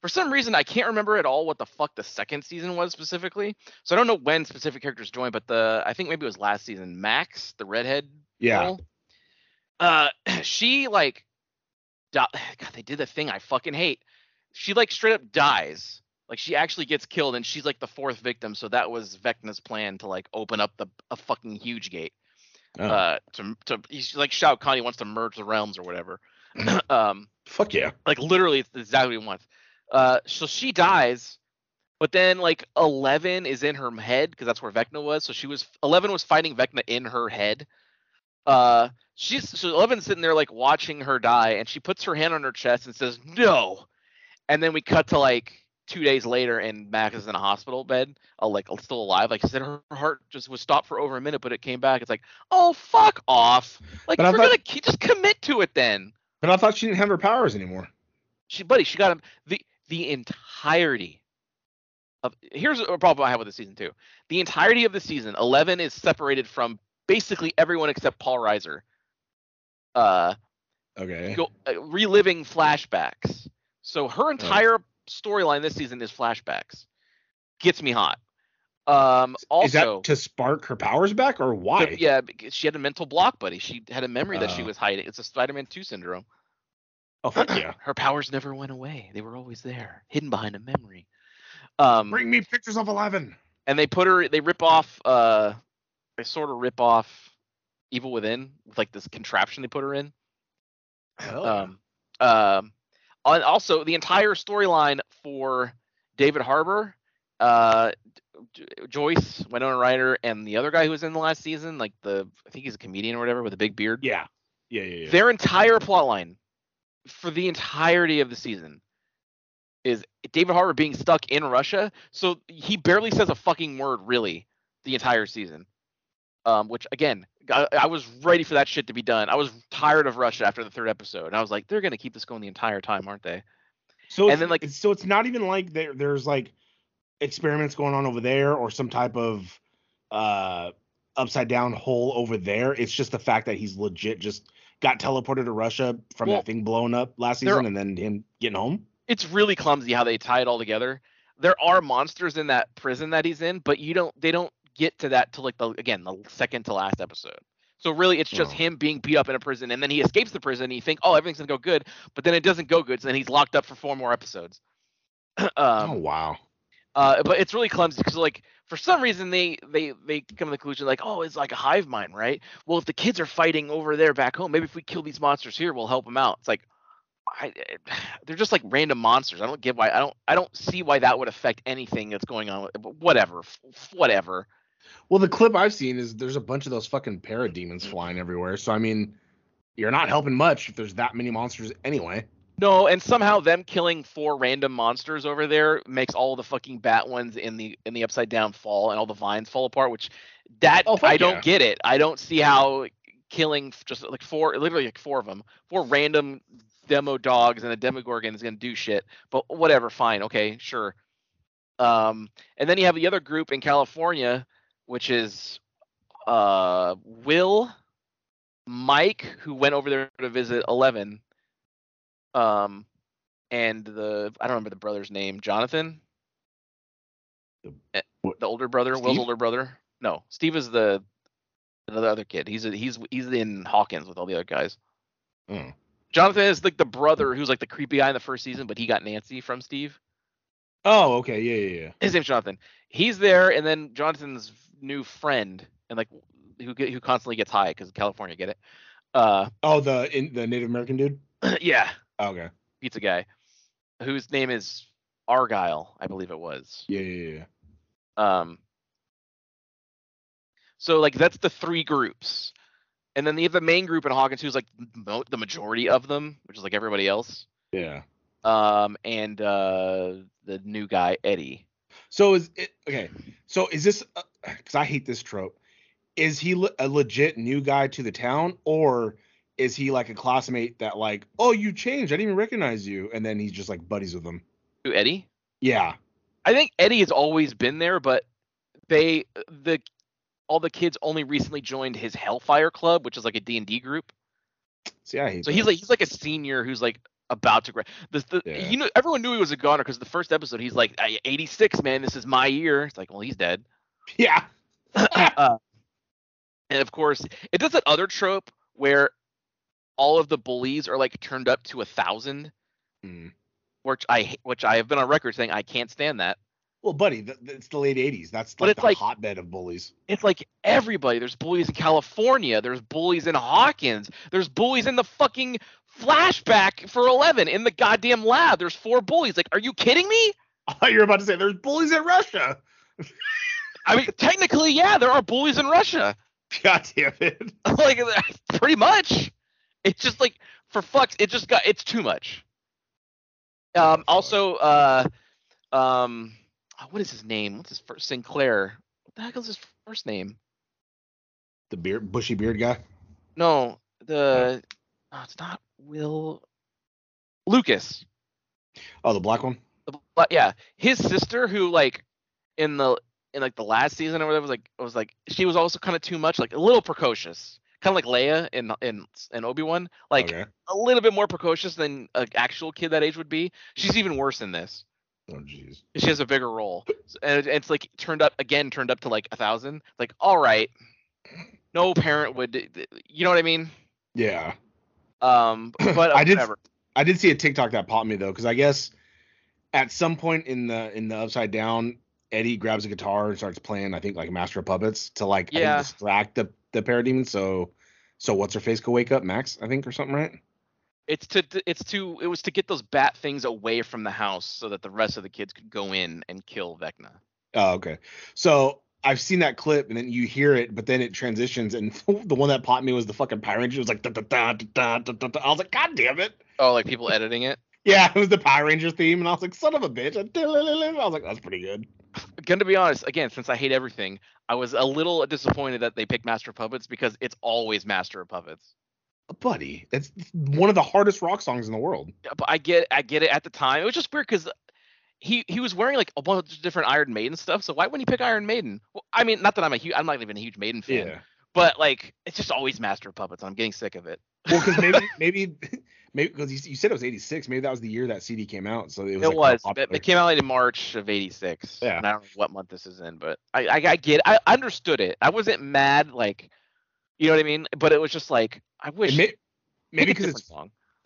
for some reason I can't remember at all what the fuck the second season was specifically. So I don't know when specific characters joined, but I think maybe it was last season. Max, the redhead. Yeah. Girl, she like, God, they did the thing I fucking hate. She like straight up dies. Like, she actually gets killed, and she's, like, the fourth victim, so that was Vecna's plan to, like, open up a fucking huge gate. Oh. He's like, Shao Kahn, he wants to merge the realms or whatever. Fuck yeah. Like, literally, it's exactly what he wants. So she dies, but then, like, Eleven is in her head, because that's where Vecna was, so Eleven was fighting Vecna in her head. So Eleven's sitting there, like, watching her die, and she puts her hand on her chest and says, no! And then we cut to, like... 2 days later, and Max is in a hospital bed, like still alive. Like I said, her heart just was stopped for over a minute, but it came back. It's like, oh, fuck off! Like we're gonna just commit to it then. But I thought she didn't have her powers anymore. She got him the entirety of. Here's a problem I have with the season too. The entirety of the season, Eleven is separated from basically everyone except Paul Reiser. Okay. Reliving flashbacks. So her entire storyline this season is flashbacks. Gets me hot. Also, is that to spark her powers back or why? Yeah, she had a mental block, buddy. She had a memory that she was hiding. It's a Spider-Man 2 syndrome. Oh, fuck yeah. Her powers never went away. They were always there, hidden behind a memory. Bring me pictures of Eleven. And they sort of rip off Evil Within with like this contraption they put her in. And also, the entire storyline for David Harbour, Joyce, Winona Ryder, and the other guy who was in the last season, like I think he's a comedian or whatever with a big beard. Yeah. Their entire plotline for the entirety of the season is David Harbour being stuck in Russia, so he barely says a fucking word really the entire season. Which again, I was ready for that shit to be done. I was tired of Russia after the third episode, and I was like, "They're gonna keep this going the entire time, aren't they?" So it's not even like there's like experiments going on over there or some type of upside down hole over there. It's just the fact that he's legit just got teleported to Russia from that thing blowing up last season and then him getting home. It's really clumsy how they tie it all together. There are monsters in that prison that he's in, but they don't get to that till the second to last episode. So really, it's just him being beat up in a prison, and then he escapes the prison, and you think, oh, everything's going to go good, but then it doesn't go good, so then he's locked up for 4 more episodes. Wow. But it's really clumsy, because, for some reason, they come to the conclusion, it's like a hive mind, right? Well, if the kids are fighting over there back home, maybe if we kill these monsters here, we'll help them out. It's like, they're just, random monsters. I don't get why. I don't see why that would affect anything that's going on. Whatever. Well, the clip I've seen is there's a bunch of those fucking parademons flying everywhere. So, I mean, you're not helping much if there's that many monsters anyway. No, and somehow them killing 4 random monsters over there makes all the fucking bat ones in the upside down fall and all the vines fall apart, I don't get it. I don't see how killing just 4 of them, 4 random demo dogs and a demogorgon is going to do shit. But whatever, fine. Okay, sure. And then you have the other group in California, which is Will, Mike, who went over there to visit Eleven, and I don't remember the brother's name, Jonathan? The older brother, Steve? Will's older brother? No, Steve is the other kid. He's in Hawkins with all the other guys. Mm. Jonathan is the brother who's the creepy guy in the first season, but he got Nancy from Steve. Oh, okay, yeah. His name's Jonathan. He's there, and then Jonathan's new friend, and who constantly gets high because California, get it? The Native American dude. Yeah. Okay. Pizza guy, whose name is Argyle, I believe it was. Yeah. So that's the 3 groups, and then you have the main group in Hawkins, who's the majority of them, which is everybody else. Yeah. And the new guy Eddie. So is it okay? So is this? Because I hate this trope. Is he a legit new guy to the town, or is he a classmate that oh, you changed, I didn't even recognize you, and then he's just buddies with them? Who, Eddie? Yeah, I think Eddie has always been there, but all the kids only recently joined his Hellfire Club, which is a D&D group. See, I hate. So that. he's a senior who's about to grad. Everyone knew he was a goner because the first episode he's 86, man, this is my year. It's well, he's dead. Yeah. And of course it does that other trope where all of the bullies are turned up to 1,000, which I have been on record saying I can't stand that. Well, buddy, it's the late 80s. That's the hotbed of bullies. It's everybody. There's bullies in California. There's bullies in Hawkins. There's bullies in the fucking flashback for 11 in the goddamn lab. There's 4 bullies. Are you kidding me? I thought you were about to say there's bullies in Russia. I mean, technically, yeah, there are bullies in Russia. God damn it. Pretty much. It's just for fucks. It's too much. What is his name? What's his first? Sinclair. What the heck is his first name? The beard, bushy beard guy? No, it's not Will. Lucas. Oh, the black one? Yeah, his sister, who in the last season or whatever, was she was also kind of too much, a little precocious, kind of like Leia in Obi-Wan, okay, a little bit more precocious than an actual kid that age would be. She's even worse in this. Oh, geez. She has a bigger role, and it's turned up to 1,000. All right, no parent would, you know what I mean? Yeah. But I did see a TikTok that popped me though, because I guess at some point in the Upside Down, Eddie grabs a guitar and starts playing, I think Master of Puppets to distract the parademon. So what's her face? Go wake up, Max, I think, or something, right? It was to get those bat things away from the house so that the rest of the kids could go in and kill Vecna. Oh, okay. So I've seen that clip, and then you hear it, but then it transitions, and the one that popped me was the fucking Power Rangers. It was da da da da da da. I was God damn it. Oh, people editing it? Yeah, it was the Power Ranger theme, and I was son of a bitch. I was that's pretty good. Gonna be honest, again, since I hate everything, I was a little disappointed that they picked Master of Puppets because it's always Master of Puppets. Buddy, it's one of the hardest rock songs in the world. But I get it. At the time, it was just weird because he was wearing a bunch of different Iron Maiden stuff. So why wouldn't he pick Iron Maiden? Well, I mean, not that I'm not even a huge Maiden fan, but it's just always Master of Puppets. And I'm getting sick of it. Well, because maybe because you said it was 86. Maybe that was the year that CD came out. So it came out like in March of 86. Yeah. And I don't know what month this is in, but I get it. I understood it. I wasn't mad, like, you know what I mean? But it was just like, I wish. Maybe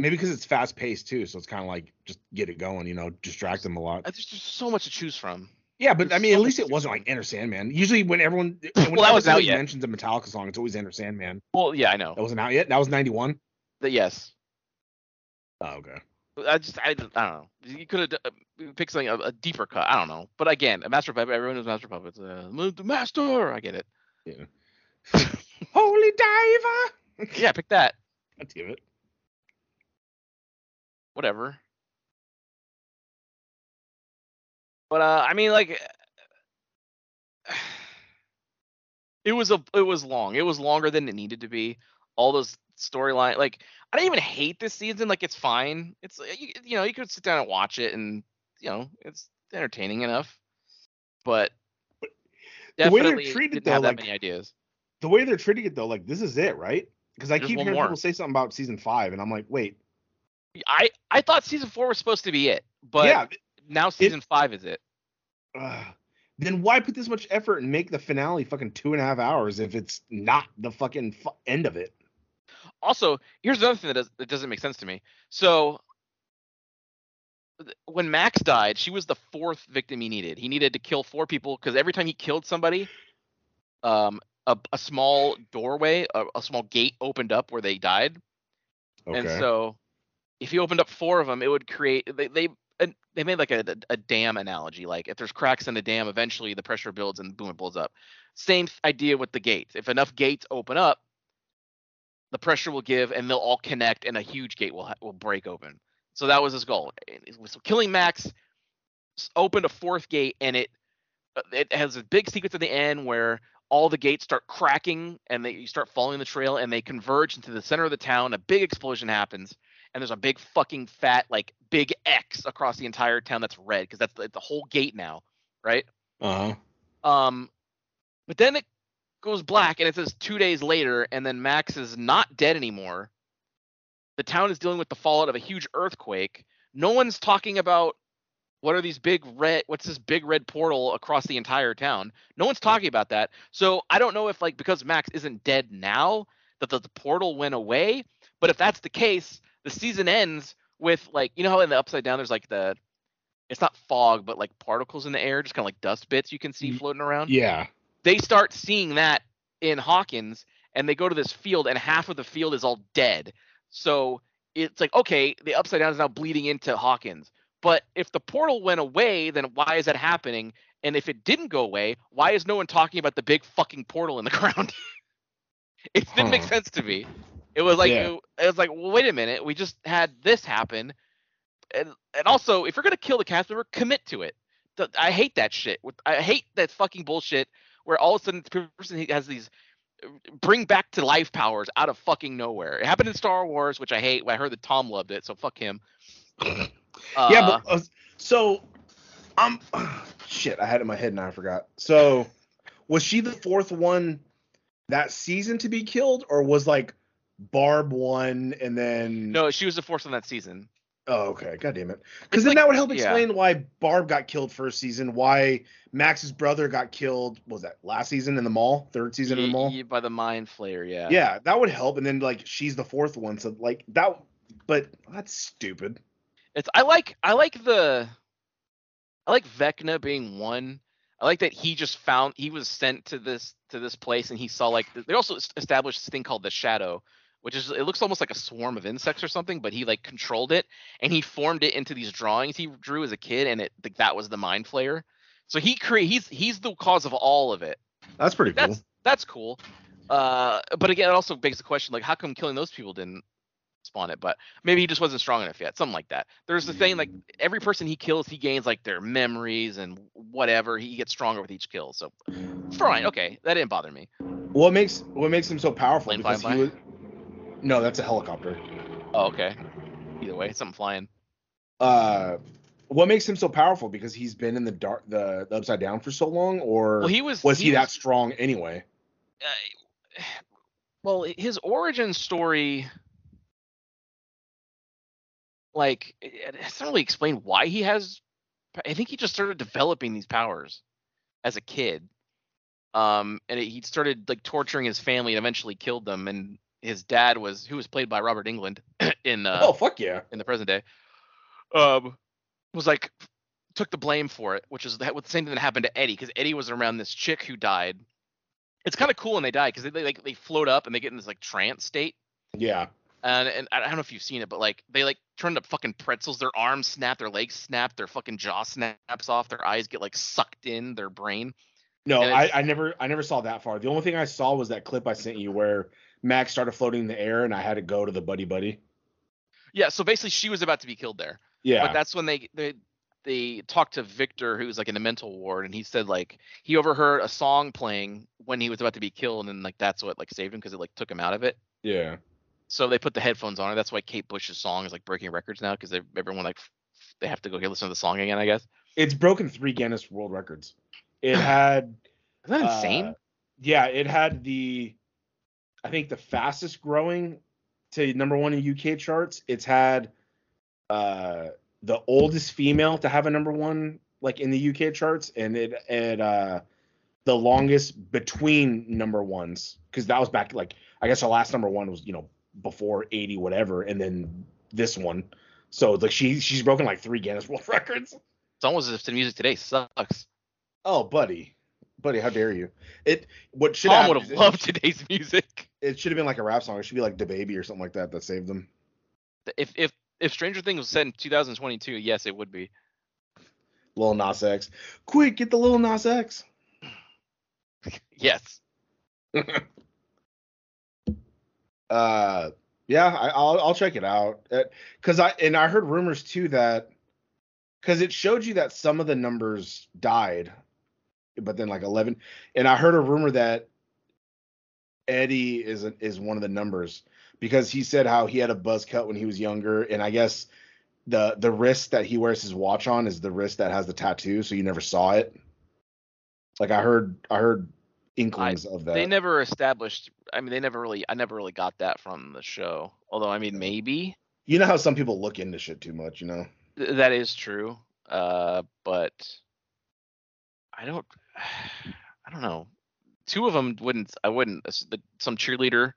because it's fast paced too. So it's kind of like, just get it going, you know, distract them a lot. There's just so much to choose from. Yeah, but I mean, at least it wasn't like Enter Sandman. Usually, when everyone mentions a Metallica song, it's always Enter Sandman. Well, yeah, I know. That wasn't out yet? That was 91? Yes. Oh, okay. I don't know. You could have picked something, a deeper cut. I don't know. But again, a Master Puppet, everyone knows Master Puppets. Move the Master! I get it. Yeah. Holy Diver! Yeah, pick that. God damn it. Whatever. But I mean, like, it was long. It was longer than it needed to be. All those storyline, like, I didn't even hate this season. Like, it's fine. It's you know, you could sit down and watch it, and you know, it's entertaining enough. But definitely didn't have that many ideas. The way they're treating it though, like, this is it, right? Because I keep hearing people say something about season 5, and I'm like, wait. I thought season 4 was supposed to be it, but yeah. Now season 5 is it. Then why put this much effort and make the finale fucking 2.5 hours if it's not the fucking end of it? Also, here's another thing that doesn't make sense to me. So when Max died, she was the 4th victim he needed. He needed to kill 4 people because every time he killed somebody, a small doorway, a small gate opened up where they died. Okay. And so if he opened up 4 of them, it would create... They made like a dam analogy. Like, if there's cracks in the dam, eventually the pressure builds and boom, it blows up. Same idea with the gates. If enough gates open up, the pressure will give and they'll all connect and a huge gate will break open. So that was his goal. So killing Max opened a 4th gate, and it has a big sequence at the end where all the gates start cracking and you start following the trail and they converge into the center of the town. A big explosion happens. And there's a big fucking fat, like, big X across the entire town that's red, because that's the whole gate now, right? Uh-huh. But then it goes black, and it says 2 days later, and then Max is not dead anymore. The town is dealing with the fallout of a huge earthquake. No one's talking about what's this big red portal across the entire town. No one's talking about that. So I don't know if, like, because Max isn't dead now, that the portal went away. But if that's the case... The season ends with, like, you know how in the Upside Down there's like it's not fog, but like particles in the air, just kind of like dust bits you can see floating around. Yeah. They start seeing that in Hawkins, and they go to this field, and half of the field is all dead. So it's like, okay, the Upside Down is now bleeding into Hawkins. But if the portal went away, then why is that happening? And if it didn't go away, why is no one talking about the big fucking portal in the ground? It didn't make sense to me. It was like, yeah. It was like, well, wait a minute. We just had this happen. And also, if you're going to kill the cast member, commit to it. I hate that shit. I hate that fucking bullshit where all of a sudden the person has these bring back to life powers out of fucking nowhere. It happened in Star Wars, which I hate. I heard that Tom loved it, so fuck him. Yeah, but shit, I had it in my head and I forgot. So was she the 4th one that season to be killed, or was like Barb won, and then... No, she was the 4th on that season. Oh, okay. God damn it. Because then, like, that would help explain why Barb got killed first season, why Max's brother got killed, what was that, last season in the mall? Third season in the mall? By the Mind Flayer, yeah. Yeah, that would help, and then, like, she's the 4th one, so, like, that... But that's stupid. I like Vecna being 1. I like that he just found... He was sent to this place, and he saw, like... They also established this thing called the Shadow, which is, it looks almost like a swarm of insects or something, but he like controlled it and he formed it into these drawings he drew as a kid, and that was the Mind Flayer. So he's the cause of all of it. That's pretty cool. That's cool. But again, it also begs the question, like, how come killing those people didn't spawn it? But maybe he just wasn't strong enough yet, something like that. There's the thing, like, every person he kills, he gains like their memories and whatever. He gets stronger with each kill. So fine, okay, that didn't bother me. What makes him so powerful? Plane because flying he by? Was. No, that's a helicopter. Oh, okay. Either way, something flying. What makes him so powerful? Because he's been in the Upside Down for so long, or was he that strong anyway? Well, his origin story Like, it's not really explained why he has. I think he just started developing these powers as a kid. And he started like torturing his family and eventually killed them. And his dad was, who was played by Robert Englund in in the present day, was like took the blame for it, which is the same thing that happened to Eddie, because Eddie was around this chick who died. It's kind of cool when they die because they float up and they get in this like trance state. Yeah. And I don't know if you've seen it, but like they like turn into fucking pretzels. Their arms snap, their legs snap, their fucking jaw snaps off, their eyes get like sucked in their brain. No, I never saw that far. The only thing I saw was that clip I sent you where Max started floating in the air and I had to go to the buddy. Yeah, so basically she was about to be killed there. Yeah. But that's when they talked to Victor, who was like in the mental ward, and he said like he overheard a song playing when he was about to be killed, and like that's what like saved him because it like took him out of it. Yeah. So they put the headphones on her. That's why Kate Bush's song is like breaking records now because everyone like they have to go listen to the song again, I guess. It's broken 3 Guinness World Records. It had Isn't that insane? Yeah, it had the fastest growing to number 1 in UK charts. It's had the oldest female to have a number 1 like in the UK charts, and it the longest between number 1s, because that was back like I guess our last number 1 was, you know, before 80 whatever, and then this one. So like she's broken like 3 Guinness World Records. It's almost as if the music today sucks. Oh, buddy, how dare you? What should Tom would have loved today's music. It should have been like a rap song. It should be like DaBaby or something like that saved them. If Stranger Things was set in 2022, yes, it would be. Lil Nas X, quick, get the Lil Nas X. Yes. Yeah, I'll check it out because I heard rumors too that. Because it showed you that some of the numbers died, but then like 11. And I heard a rumor that Eddie is one of the numbers because he said how he had a buzz cut when he was younger. And I guess the wrist that he wears his watch on is the wrist that has the tattoo, so you never saw it. Like I heard inklings of that. They never established. I mean, I never really got that from the show. Although, I mean, maybe. You know how some people look into shit too much, you know. That is true, but I don't know. 2 of them I wouldn't. Some cheerleader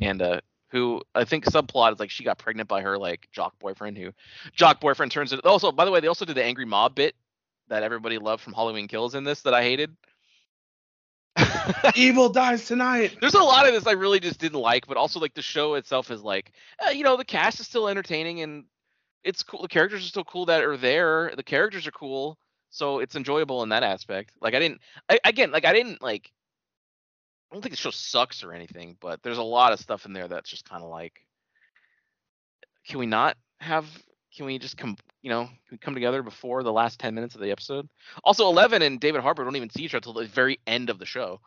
and who I think subplot is like she got pregnant by her like jock boyfriend turns into. Also, by the way, they also did the angry mob bit that everybody loved from Halloween Kills in this that I hated. Evil dies tonight. There's a lot of this I really just didn't like, but also like the show itself is like you know, the cast is still entertaining and. It's cool. The characters are still cool that are there. The characters are cool, so it's enjoyable in that aspect. Like I don't think the show sucks or anything, but there's a lot of stuff in there that's just kind of like, can we come together before the last 10 minutes of the episode? Also, Eleven and David Harbour don't even see each other until the very end of the show.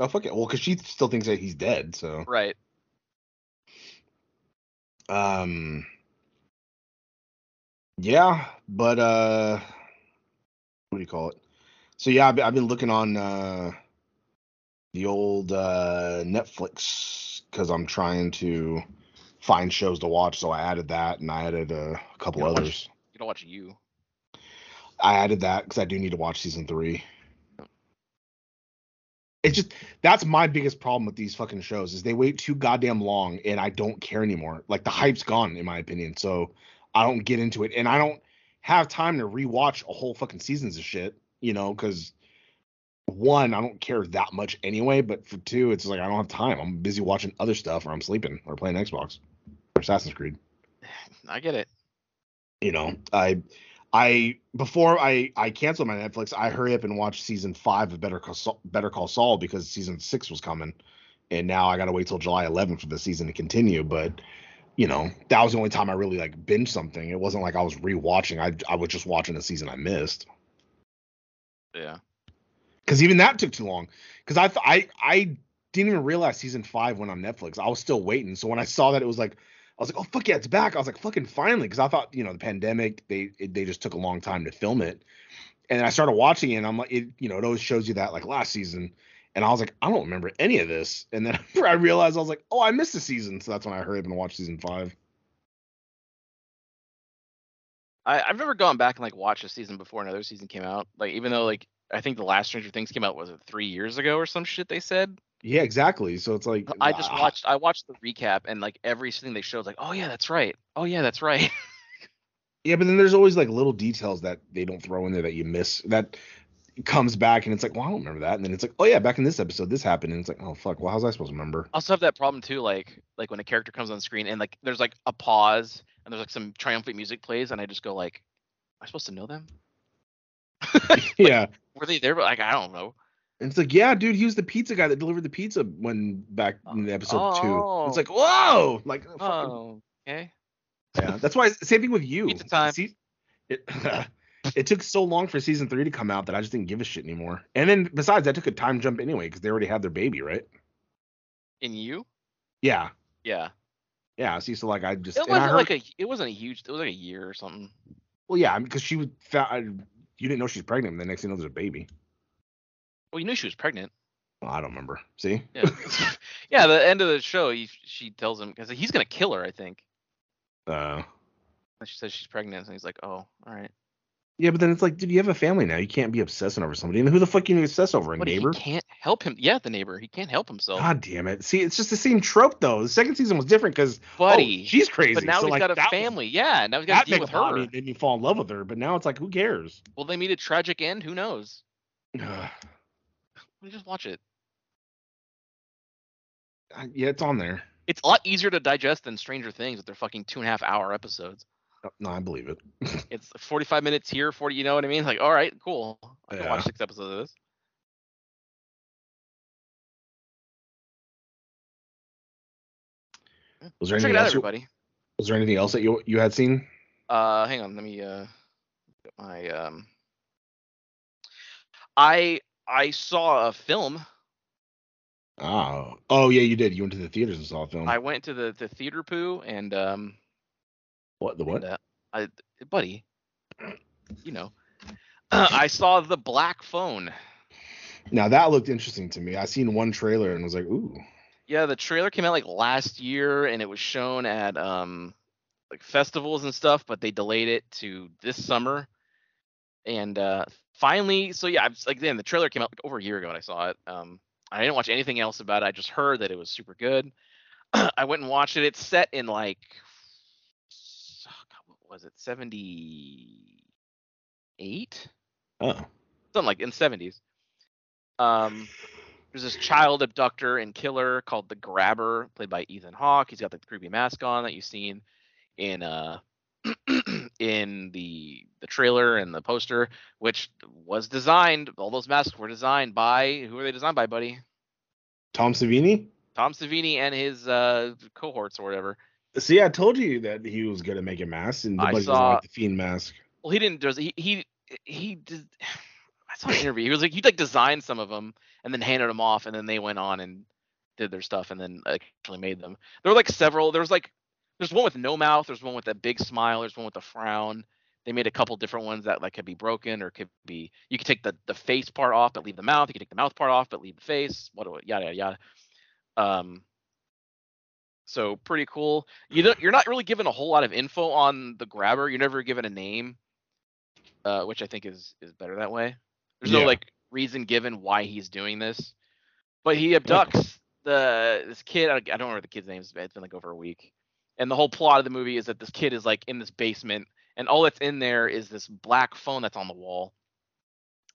Oh fuck it. Well, because she still thinks that he's dead. So right. Yeah, but what do you call it? So yeah, I've been looking on the old Netflix because I'm trying to find shows to watch. So I added that, and I added a couple others. You don't watch you. I added that because I do need to watch season 3. It's just that's my biggest problem with these fucking shows is they wait too goddamn long, and I don't care anymore. Like the hype's gone, in my opinion. So. I don't get into it, and I don't have time to rewatch a whole fucking seasons of shit, you know, because 1, I don't care that much anyway, but for 2, it's like I don't have time. I'm busy watching other stuff, or I'm sleeping, or playing Xbox, or Assassin's Creed. I get it. You know, before I canceled my Netflix, I hurry up and watched season 5 of Better Call Saul because season 6 was coming, and now I gotta wait till July 11th for the season to continue, but. You know, that was the only time I really like binged something. It wasn't like I was rewatching. I was just watching a season I missed. Yeah. Because even that took too long. Because I didn't even realize season 5 went on Netflix. I was still waiting. So when I saw that, it was like, I was like, oh fuck yeah, it's back. I was like, fucking finally. Because I thought, you know, the pandemic, they just took a long time to film it. And then I started watching it, and I'm like, it always shows you that like last season. And I was like, I don't remember any of this. And then I realized I was like, oh, I missed a season. So that's when I hurried up and watched season 5. I've never gone back and like watched a season before another season came out. Like, even though like I think the last Stranger Things came out was 3 years ago or some shit they said. Yeah, exactly. So it's like I watched the recap and like everything they showed, like, oh yeah, that's right. Oh yeah, that's right. Yeah, but then there's always like little details that they don't throw in there that you miss that comes back, and it's like, well, I don't remember that. And then it's like, oh yeah, back in this episode this happened, and it's like, oh fuck, well, how's I supposed to remember? I also have that problem too, like when a character comes on screen and like there's like a pause and there's like some triumphant music plays, and I just go like, am I supposed to know them? Like, yeah, were they there? But like, I don't know. And it's like, yeah, dude, he was the pizza guy that delivered the pizza when back in episode 2. It's like, whoa, like, oh, okay. Yeah, that's why. Same thing with you. Pizza time. It took so long for season 3 to come out that I just didn't give a shit anymore. And then besides, I took a time jump anyway because they already had their baby, right? In you? Yeah. Yeah. Yeah. See, so like I just it was like a year or something. Well, yeah, because she was you didn't know she's pregnant, and the next thing you know, there's a baby. Well, you knew she was pregnant. Well, I don't remember. See? Yeah. Yeah. The end of the show, she tells him because he's gonna kill her, I think. She says she's pregnant, and he's like, "Oh, all right." Yeah, but then it's like, dude, you have a family now. You can't be obsessing over somebody. And who the fuck can you obsess over? A neighbor? He can't help him. Yeah, the neighbor. He can't help himself. God damn it. See, it's just the same trope, though. The second season was different because, she's crazy. But now he's got a family. Yeah, now he's got to deal with her. Bobby, then you fall in love with her, but now it's like, who cares? Will they meet a tragic end? Who knows? Just watch it. Yeah, it's on there. It's a lot easier to digest than Stranger Things with their fucking 2.5 hour episodes. No, I believe it. It's 45 minutes here, 40, you know what I mean? Like, all right, cool. I can watch 6 episodes of this. Was there anything else that you had seen? Hang on, let me get my I saw a film. Oh yeah, you did. You went to the theaters and saw a film. I went to the theater poo and what? And, buddy, you know, I saw The Black Phone. Now that looked interesting to me. I seen one trailer and was like, ooh. Yeah, the trailer came out like last year, and it was shown at like festivals and stuff, but they delayed it to this summer. And finally, so yeah, I was like, the trailer came out like over a year ago, and I saw it. I didn't watch anything else about it. I just heard that it was super good. I went and watched it. It's set in like, was it 78? Oh, something like in the '70s. There's this child abductor and killer called the Grabber, played by Ethan Hawke. He's got the creepy mask on that you've seen in in the trailer and the poster, which was designed. All those masks were designed by who? Are they designed by, buddy? Tom Savini. Tom Savini and his cohorts or whatever. See, I told you that he was gonna make a mask, and I saw like the Fiend mask. Well, he didn't. He did. I saw an interview. He was like, he like designed some of them and then handed them off, and then they went on and did their stuff, and then actually made them. There were like several. There's one with no mouth. There's one with a big smile. There's one with a frown. They made a couple different ones that like could be broken or could be. You could take the face part off but leave the mouth. You could take the mouth part off but leave the face. Yada yada yada. So pretty cool. You're not really given a whole lot of info on the Grabber. You're never given a name, which I think is better that way. There's no like reason given why he's doing this, but he abducts this kid. I don't remember the kid's name. It's been like over a week, and the whole plot of the movie is that this kid is like in this basement, and all that's in there is this black phone that's on the wall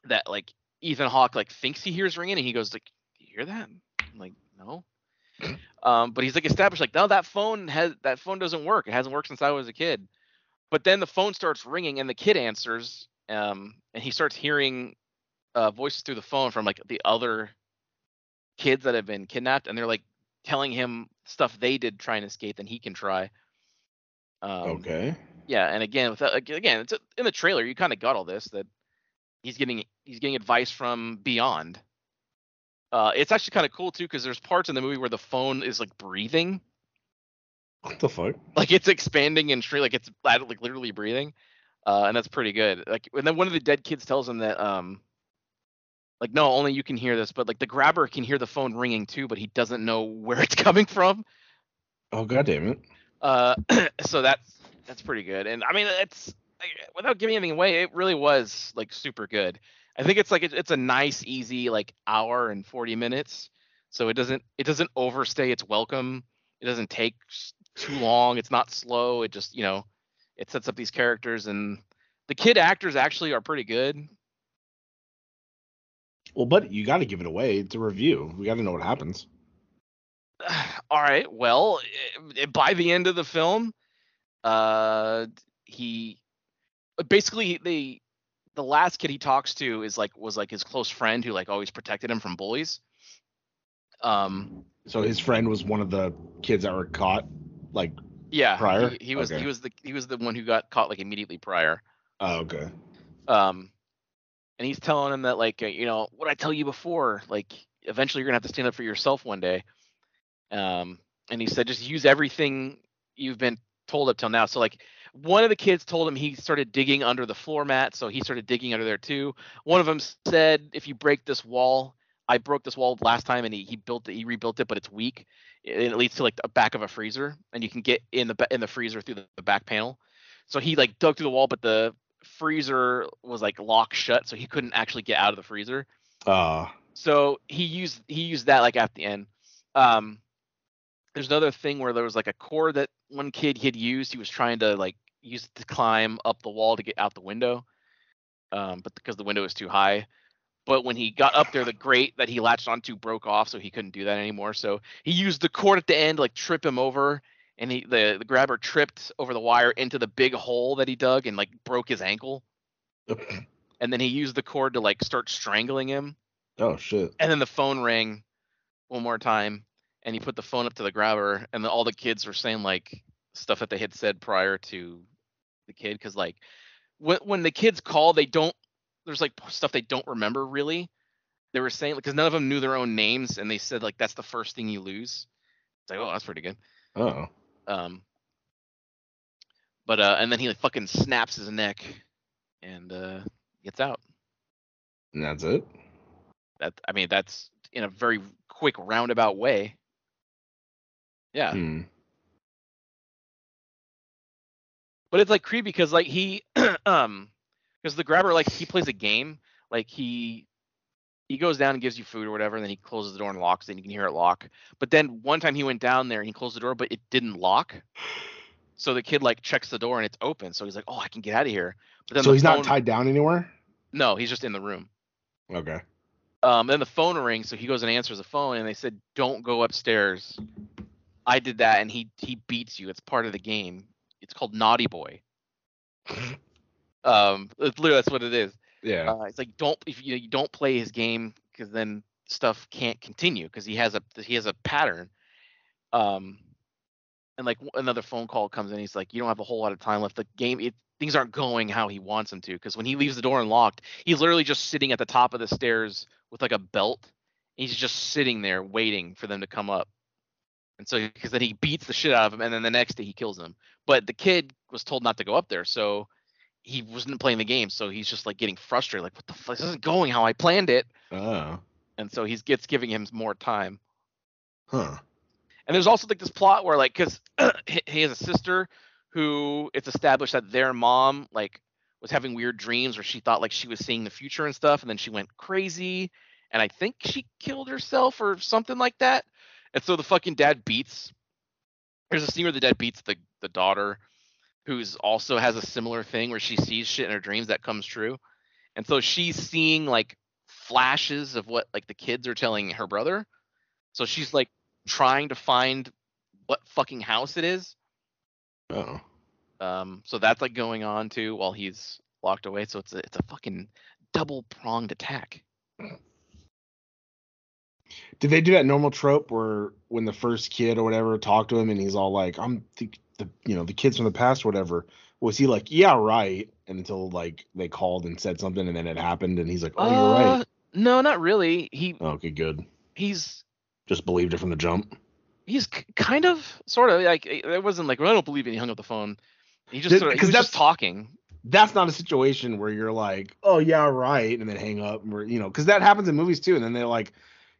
that like Ethan Hawke like thinks he hears ringing, and he goes like, "You hear that?" I'm like, "No." But he's like established like, no, that phone doesn't work. It hasn't worked since I was a kid. But then the phone starts ringing and the kid answers, and he starts hearing voices through the phone from like the other kids that have been kidnapped, and they're like telling him stuff they did trying to escape and he can try. Okay. Yeah, and again, it's in the trailer you kind of got all this, that he's getting advice from beyond. It's actually kind of cool too, because there's parts in the movie where the phone is like breathing. What the fuck? Like it's expanding and like it's like literally breathing, and that's pretty good. Like, and then one of the dead kids tells him that like, no, only you can hear this, but like the Grabber can hear the phone ringing too, but he doesn't know where it's coming from. Oh, god damn it! So that's pretty good, and I mean, it's without giving anything away, it really was like super good. I think it's like it's a nice, easy like hour and 40 minutes, so it doesn't overstay its welcome. It doesn't take too long. It's not slow. It just, you know, it sets up these characters, and the kid actors actually are pretty good. Well, but you got to give it away. It's a review. We got to know what happens. All right. Well, by the end of the film, he basically the last kid he talks to is like was like his close friend who like always protected him from bullies. So his friend was one of the kids that were caught, like, yeah, prior. He was okay. he was the one who got caught like immediately prior. Oh, okay. And he's telling him that, like, you know, what I tell you before, like, eventually you're gonna have to stand up for yourself one day. And he said, just use everything you've been told up till now. So like one of the kids told him he started digging under the floor mat, so he started digging under there too. One of them said, if you break this wall, I broke this wall last time, and he rebuilt it, but it's weak. It leads to like the back of a freezer, and you can get in the freezer through the back panel. So he like dug through the wall, but the freezer was like locked shut, so he couldn't actually get out of the freezer. So he used that like at the end. There's another thing where there was like a core that one kid had used. He was trying to like use it to climb up the wall to get out the window, but because the window is too high. But when he got up there, the grate that he latched onto broke off, so he couldn't do that anymore. So he used the cord at the end to like trip him over, and the grabber tripped over the wire into the big hole that he dug and like broke his ankle. And then he used the cord to like start strangling him. Oh shit! And then the phone rang one more time, and he put the phone up to the grabber, and all the kids were saying like stuff that they had said prior to the kid, because like when the kids call, they don't. There's like stuff they don't remember really. They were saying, because none of them knew their own names, and they said like that's the first thing you lose. It's like, oh, that's pretty good. Oh. But and then he like fucking snaps his neck and gets out. And that's it. That's in a very quick roundabout way. Yeah. Hmm. But it's like creepy because like he because the grabber, like, he plays a game. Like, he goes down and gives you food or whatever, and then he closes the door and locks it, and you can hear it lock. But then one time he went down there, and he closed the door, but it didn't lock. So the kid, like, checks the door, and it's open. So he's like, oh, I can get out of here. But then so he's not tied down anywhere? No, he's just in the room. Okay. Then the phone rings, so he goes and answers the phone, and they said, don't go upstairs. I did that, and he beats you. It's part of the game. It's called Naughty Boy. Literally, that's what it is. Yeah. It's like if you don't play his game, because then stuff can't continue, because he has a pattern. And like another phone call comes in. He's like, you don't have a whole lot of time left. The game, things aren't going how he wants them to. Because when he leaves the door unlocked, he's literally just sitting at the top of the stairs with like a belt. He's just sitting there waiting for them to come up. And so because then he beats the shit out of him, and then the next day he kills him. But the kid was told not to go up there, so. He wasn't playing the game, so he's just like getting frustrated. Like, what the fuck? This isn't going how I planned it. Oh. And so it's giving him more time. Huh. And there's also like this plot where like, because he has a sister who it's established that their mom like was having weird dreams where she thought like she was seeing the future and stuff, and then she went crazy, and I think she killed herself or something like that. And so the fucking dad beats. There's a scene where the dad beats the daughter, who's also has a similar thing where she sees shit in her dreams that comes true. And so she's seeing like flashes of what like the kids are telling her brother. So she's like trying to find what fucking house it is. Oh. So that's like going on too while he's locked away. So it's a fucking double pronged attack. Did they do that normal trope where when the first kid or whatever talked to him and he's all like, the kids from the past or whatever, was he like, yeah, right, until like they called and said something and then it happened and he's like, oh, you're right? No, not really. Okay, good. He's just believed it from the jump. He's kind of sort of like, it wasn't like, well, I don't believe it. He hung up the phone. He just sort of, he was just talking. That's not a situation where you're like, oh yeah, right, and then hang up, or, you know, because that happens in movies too. And then they're like,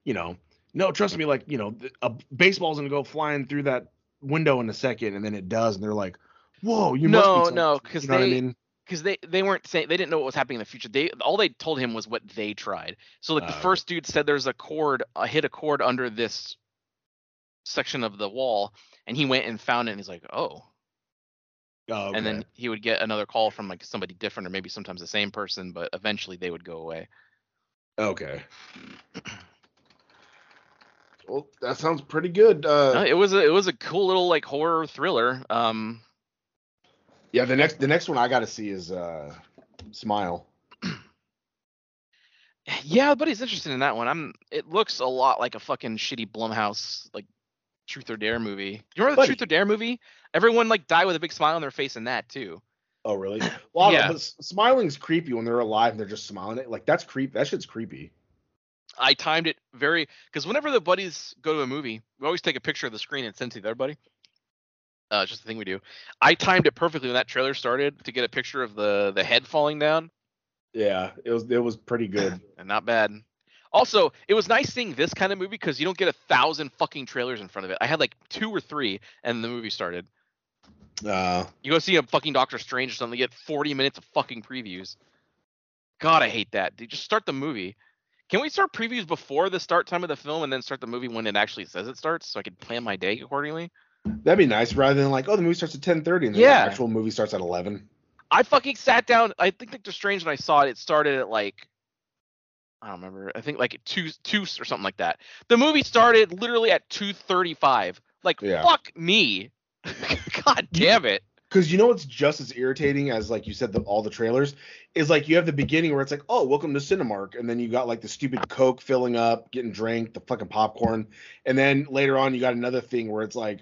you know, no, trust me, like, you know, a baseball's gonna go flying through that window in a second, and then it does, and they're like, whoa, you must be. No, because because they weren't saying, they didn't know what was happening in the future. All they told him was what they tried. So like the first dude said there's a cord under this section of the wall, and he went and found it, and he's like, okay. And then he would get another call from like somebody different, or maybe sometimes the same person, but eventually they would go away. Okay. Well, that sounds pretty good. It was a cool little like horror thriller. Yeah, the next one I got to see is Smile. Yeah, but he's interested in that one. It looks a lot like a fucking shitty Blumhouse like Truth or Dare movie. You remember the Truth or Dare movie? Everyone like died with a big smile on their face in that too. Oh really? Well, yeah. But smiling's creepy when they're alive and they're just smiling. Like that's creepy. That shit's creepy. I timed it because whenever the buddies go to a movie, we always take a picture of the screen and send it to their buddy. It's just the thing we do. I timed it perfectly when that trailer started to get a picture of the head falling down. Yeah, it was pretty good and not bad. Also, it was nice seeing this kind of movie because you don't get 1,000 fucking trailers in front of it. I had like 2 or 3, and the movie started. You go see a fucking Doctor Strange or something, you get 40 minutes of fucking previews. God, I hate that. Dude, just start the movie. Can we start previews before the start time of the film and then start the movie when it actually says it starts so I could plan my day accordingly? That'd be nice, rather than like, the movie starts at 10:30 and the actual movie starts at 11. I fucking sat down. I think Doctor Strange, when I saw it, it started at like, I don't remember. I think like 2 or something like that. The movie started literally at 2:35. Like, fuck me. God damn it. Because you know what's just as irritating as, like you said, all the trailers is, like, you have the beginning where it's like, oh, welcome to Cinemark. And then you got, like, the stupid Coke filling up, getting drank, the fucking popcorn. And then later on you got another thing where it's, like,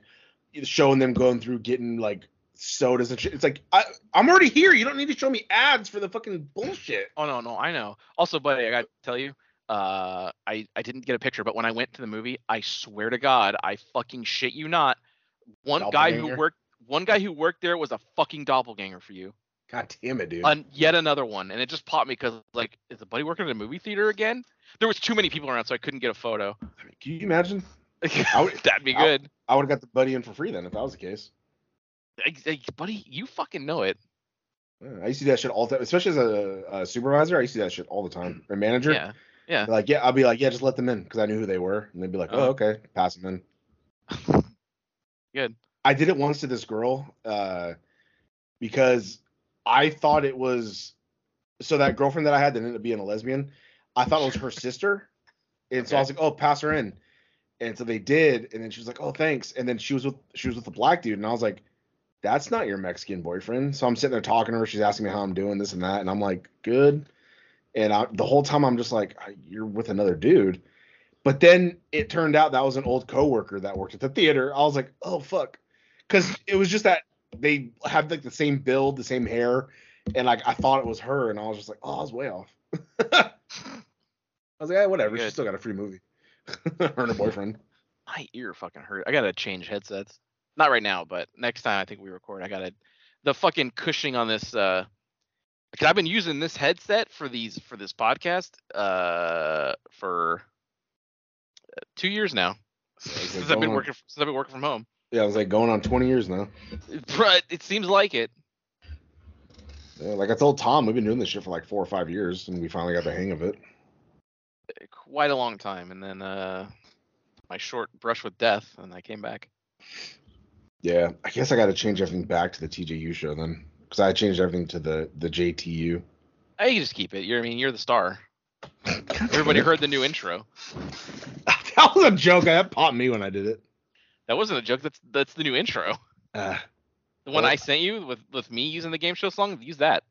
showing them going through getting, like, sodas and shit. It's like, I'm already here. You don't need to show me ads for the fucking bullshit. Oh, no, I know. Also, buddy, I got to tell you, I didn't get a picture. But when I went to the movie, I swear to God, I fucking shit you not. One guy who worked there was a fucking doppelganger for you. God damn it, dude. Yet another one. And it just popped me because, like, is the buddy working at a movie theater again? There was too many people around, so I couldn't get a photo. Can you imagine? That'd be good. I would have got the buddy in for free then if that was the case. Buddy, you fucking know it. I used to do that shit all the time, especially as a supervisor. I used to do that shit all the time. Or manager. Yeah. Yeah. Like, yeah, I'll be like, yeah, just let them in because I knew who they were. And they'd be like, oh okay, pass them in. Good. I did it once to this girl because I thought it was – so that girlfriend that I had that ended up being a lesbian, I thought it was her sister. And so I was like, oh, pass her in. And so they did. And then she was like, oh, thanks. And then she was with a black dude. And I was like, that's not your Mexican boyfriend. So I'm sitting there talking to her. She's asking me how I'm doing, this and that. And I'm like, good. And the whole time I'm just like, you're with another dude. But then it turned out that was an old coworker that worked at the theater. I was like, oh, fuck. Because it was just that they had, like, the same build, the same hair, and, like, I thought it was her, and I was just like, oh, I was way off. I was like, hey, whatever. She still got a free movie. Her and her boyfriend. My ear fucking hurt. I got to change headsets. Not right now, but next time I think we record, I got to – the fucking cushioning on this because I've been using this headset for this podcast for 2 years now. Since I've been working from home. Yeah, I was like going on 20 years now. But it seems like it. Yeah, like I told Tom, we've been doing this shit for like 4 or 5 years, and we finally got the hang of it. Quite a long time, and then my short brush with death, and I came back. Yeah, I guess I got to change everything back to the TJU show then, because I changed everything to the JTU. I can just keep it. You're the star. Everybody heard the new intro. That was a joke. That popped me when I did it. That wasn't a joke. That's the new intro. The one I sent you with me using the game show song. Use that.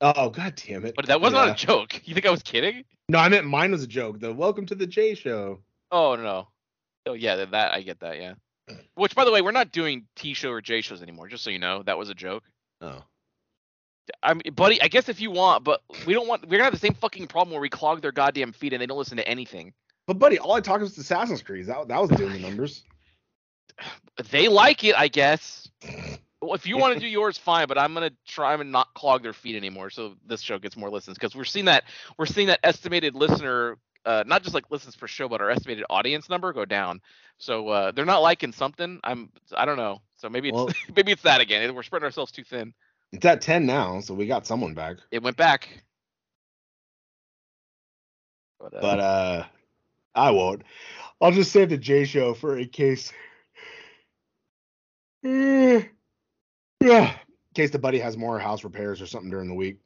Oh, god damn it! But that was not a joke. You think I was kidding? No, I meant mine was a joke. The Welcome to the J Show. Oh no. Oh yeah, that I get that. Yeah. Which, by the way, we're not doing T show or J shows anymore. Just so you know, that was a joke. Oh. I mean, buddy, I guess if you want, but we don't want. We're gonna have the same fucking problem where we clog their goddamn feet and they don't listen to anything. But buddy, all I talked was Assassin's Creed. That was doing the numbers. They like it, I guess. Well, if you want to do yours, fine. But I'm gonna try and not clog their feet anymore, so this show gets more listens. Because we're seeing that estimated listener, not just like listens per show, but our estimated audience number go down. So they're not liking something. I don't know. So maybe it's that again. We're spreading ourselves too thin. It's at 10 now, so we got someone back. It went back. Whatever. But I won't. I'll just save the J show for in case. Yeah, in case the buddy has more house repairs or something during the week.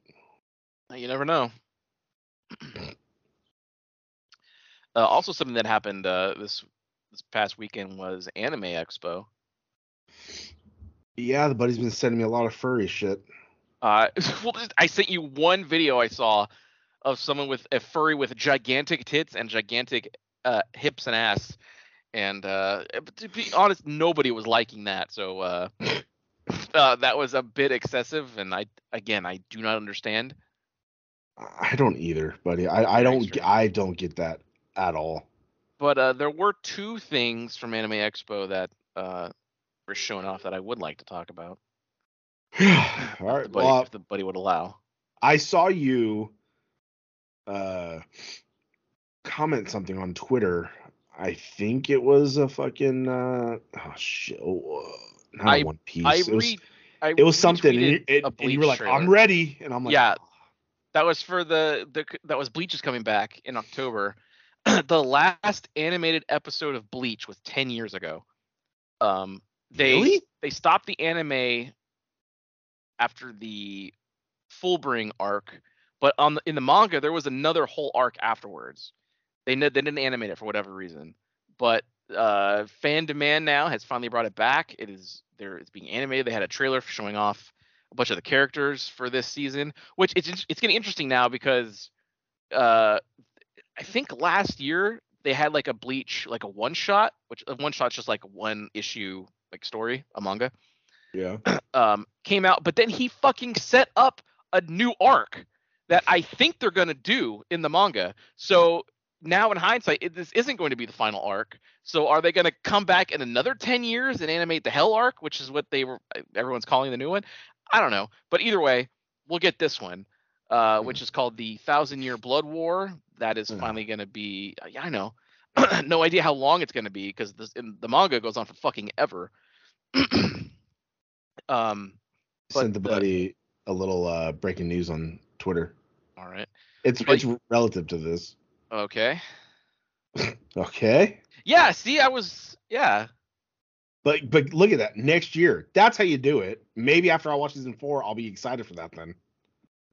You never know. Also, something that happened this past weekend was Anime Expo. Yeah, the buddy's been sending me a lot of furry shit. Well, I sent you one video I saw of someone with a furry with gigantic tits and gigantic hips and ass. And to be honest, nobody was liking that. So that was a bit excessive. And I do not understand. I don't either, buddy. I don't get that at all. But there were two things from Anime Expo that were shown off that I would like to talk about. All right, if the buddy would allow. I saw you comment something on Twitter. I think it was a fucking oh shit! Not One Piece. It was something, and you were like, trailer. "I'm ready," and I'm like, "Yeah." That was for that was Bleach is coming back in October. The last animated episode of Bleach was 10 years ago. They stopped the anime after the Fullbring arc, but in the manga there was another whole arc afterwards. They didn't animate it for whatever reason, but fan demand now has finally brought it back. It's being animated. They had a trailer for showing off a bunch of the characters for this season, which it's getting interesting now because I think last year they had like a Bleach, like a one shot, which a one shot's just like one issue, like story, a manga. Yeah. Came out, but then he fucking set up a new arc that I think they're gonna do in the manga. So now in hindsight, this isn't going to be the final arc. So are they going to come back in another 10 years and animate the Hell arc, which is what everyone's calling the new one? I don't know. But either way, we'll get this one, which is called the Thousand Year Blood War. That is finally going to be, I know, no idea how long it's going to be because the manga goes on for fucking ever. Sent the buddy a little breaking news on Twitter. All right. It's relative to this. Okay. Yeah, see, yeah. But look at that. Next year. That's how you do it. Maybe after I watch season 4, I'll be excited for that then.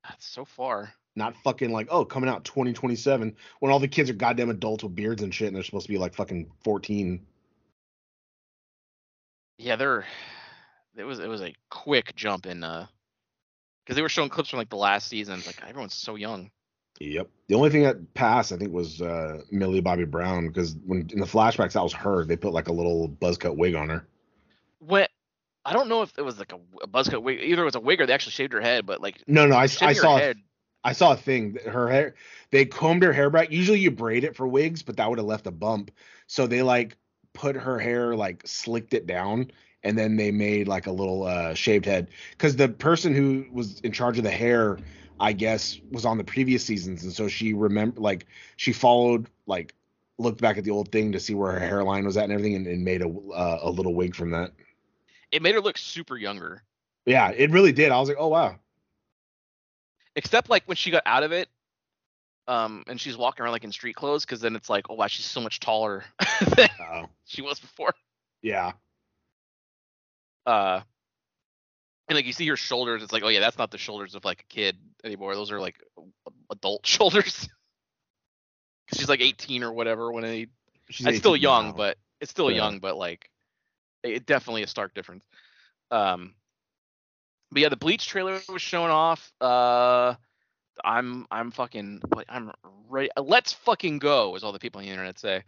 That's so far. Not fucking like, oh, coming out 2027 when all the kids are goddamn adults with beards and shit and they're supposed to be like fucking 14. Yeah, it was a quick jump in because they were showing clips from like the last season. It's like everyone's so young. Yep. The only thing that passed, I think, was Millie Bobby Brown, because when in the flashbacks that was her. They put like a little buzz cut wig on her. What? I don't know if it was like a buzz cut wig. Either it was a wig or they actually shaved her head. But like, no, I saw a thing. Her hair, they combed her hair back. Usually you braid it for wigs, but that would have left a bump. So they like put her hair, like slicked it down, and then they made like a little shaved head, because the person who was in charge of the hair, I guess, was on the previous seasons, and so she remembered, like, she followed, like, looked back at the old thing to see where her hairline was at and everything, and made a little wig from that. It made her look super younger. Yeah, it really did. I was like, oh wow. Except like when she got out of it, and she's walking around like in street clothes, because then it's like, oh wow, she's so much taller than she was before. Yeah. And like you see her shoulders, it's like, oh yeah, that's not the shoulders of like a kid anymore. Those are like adult shoulders. She's like 18 or whatever when it's still young, now. But it's still young, but like it definitely a stark difference. But yeah, the Bleach trailer was shown off. I'm ready. Let's fucking go, is all the people on the internet say.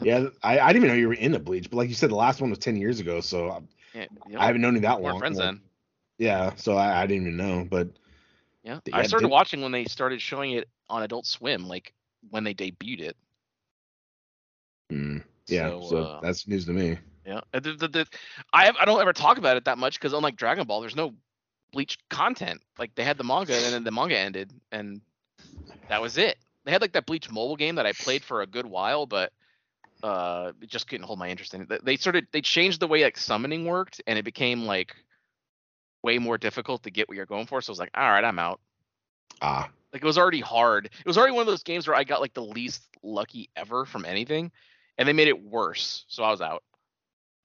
Yeah, I didn't even know you were in the Bleach, but like you said, the last one was 10 years ago, so. Yeah, you know, I haven't known you that long. We're friends then. Yeah, so I didn't even know, but yeah, I started watching when they started showing it on Adult Swim, like when they debuted it. Yeah, so that's news to me. Yeah, I don't ever talk about it that much because unlike Dragon Ball, there's no Bleach content. Like they had the manga, and then the manga ended, and that was it. They had like that Bleach mobile game that I played for a good while, but. It just couldn't hold my interest in it. They changed the way like summoning worked, and it became like way more difficult to get what you're going for. So I was like, all right, I'm out. Like, it was already hard. It was already one of those games where I got like the least lucky ever from anything, and they made it worse. So I was out.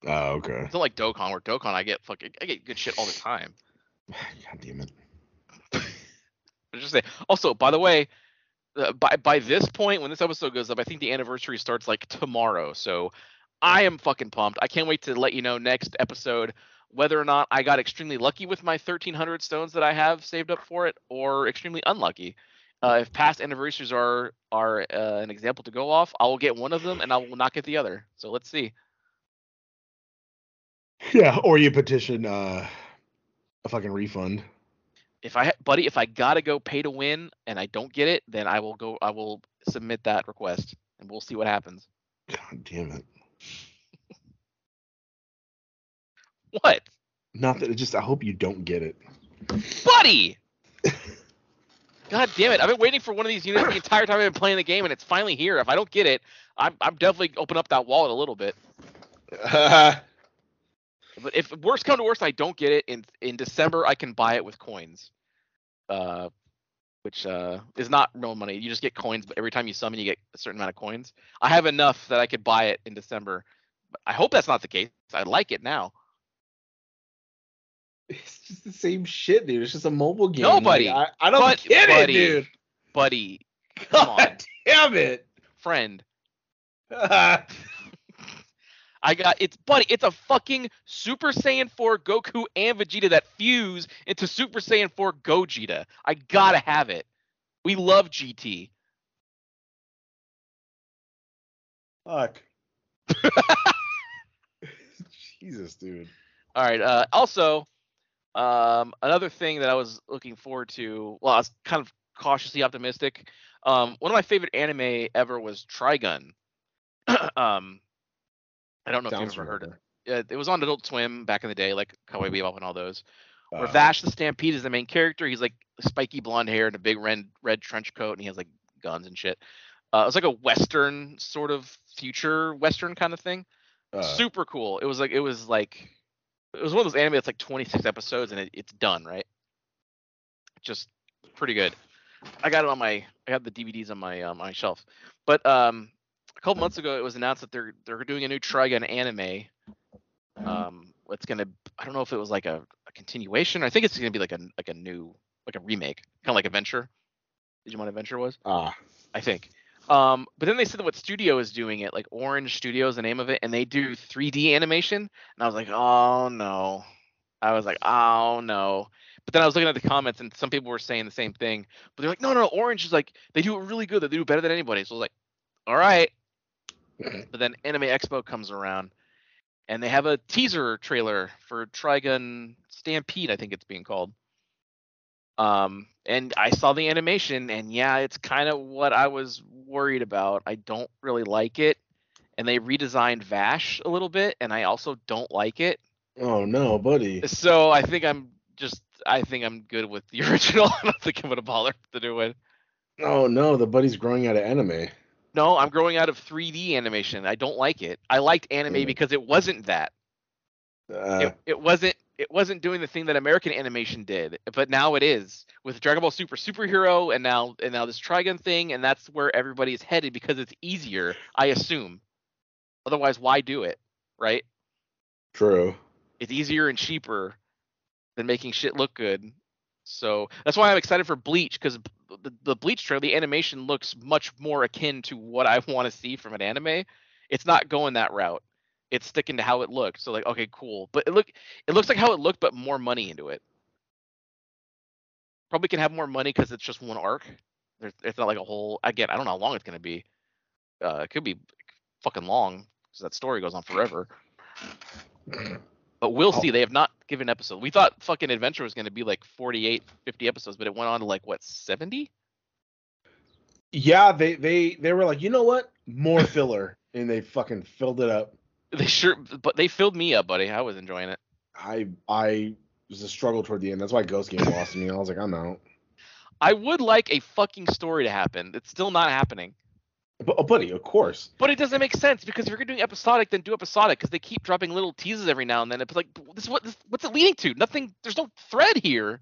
Oh, okay. It's not like Dokkan, where Dokkan I get good shit all the time. God damn it. Just say. Also, by the way, by this point, when this episode goes up, I think the anniversary starts like tomorrow. So I am fucking pumped. I can't wait to let you know next episode whether or not I got extremely lucky with my 1,300 stones that I have saved up for it, or extremely unlucky. If past anniversaries are an example to go off, I will get one of them and I will not get the other. So let's see. Yeah, or you petition a fucking refund. If I gotta go pay to win and I don't get it, then I will submit that request and we'll see what happens. God damn it. What? Nothing. Just, I hope you don't get it. Buddy! God damn it. I've been waiting for one of these units the entire time I've been playing the game, and it's finally here. If I don't get it, I'm definitely open up that wallet a little bit. But if worst come to worst, I don't get it in December, I can buy it with coins, which is not real money. You just get coins, but every time you summon, you get a certain amount of coins. I have enough that I could buy it in December. But I hope that's not the case. I like it now. It's just the same shit, dude. It's just a mobile game. Nobody. Like, I don't get it, dude. Buddy, come on. Damn it, friend. It's a fucking Super Saiyan 4 Goku and Vegeta that fuse into Super Saiyan 4 Gogeta. I gotta have it. We love GT. Fuck. Jesus, dude. All right. Also, another thing that I was looking forward to. Well, I was kind of cautiously optimistic. One of my favorite anime ever was Trigun. I don't know if you've ever heard it. It was on Adult Swim back in the day, like Cowboy Bebop and all those. Where Vash the Stampede is the main character. He's like spiky blonde hair and a big red trench coat, and he has like guns and shit. It's like a Western sort of future Western kind of thing. Super cool. It was one of those anime that's like 26 episodes and it's done, right? Just pretty good. I have the DVDs on my shelf, but a couple months ago, it was announced that they're doing a new Trigun anime. It's gonna, I don't know if it was like a continuation. I think it's gonna be like a new remake, kind of like Adventure. Digimon Adventure was. I think. But then they said that what studio is doing it, like Orange Studio is the name of it, and they do 3D animation. And I was like, oh no. But then I was looking at the comments, and some people were saying the same thing. But they're like, no, Orange is like, they do it really good. They do it better than anybody. So I was like, all right. But then Anime Expo comes around, and they have a teaser trailer for Trigun Stampede, I think it's being called. And I saw the animation, and yeah, it's kind of what I was worried about. I don't really like it, and they redesigned Vash a little bit, and I also don't like it. Oh no, buddy. So I think I'm good with the original. I don't think I'm gonna bother with the new one. Oh no, the buddy's growing out of anime. No, I'm growing out of 3D animation. I don't like it. I liked anime because it wasn't that. It wasn't doing the thing that American animation did, but now it is with Dragon Ball Super Superhero, and now this Trigun thing, and that's where everybody is headed because it's easier, I assume. Otherwise, why do it, right? True. It's easier and cheaper than making shit look good. So that's why I'm excited for Bleach, because the Bleach trailer, the animation looks much more akin to what I want to see from an anime. It's not going that route. It's sticking to how it looked. So like, okay, cool. But it looks like how it looked, but more money into it. Probably can have more money because it's just one arc. It's not like a whole. Again, I don't know how long it's gonna be. It could be fucking long because that story goes on forever. But we'll see. They have not given episodes. We thought fucking Adventure was going to be like 48, 50 episodes, but it went on to like, what, 70? Yeah, they were like, you know what? More filler. And they fucking filled it up. They sure, but they filled me up, buddy. I was enjoying it. I was a struggle toward the end. That's why Ghost Game lost me. I was like, I'm out. I would like a fucking story to happen. It's still not happening. Buddy, of course. But it doesn't make sense, because if you're doing episodic, then do episodic, because they keep dropping little teases every now and then. It's like, what's it leading to? Nothing. There's no thread here.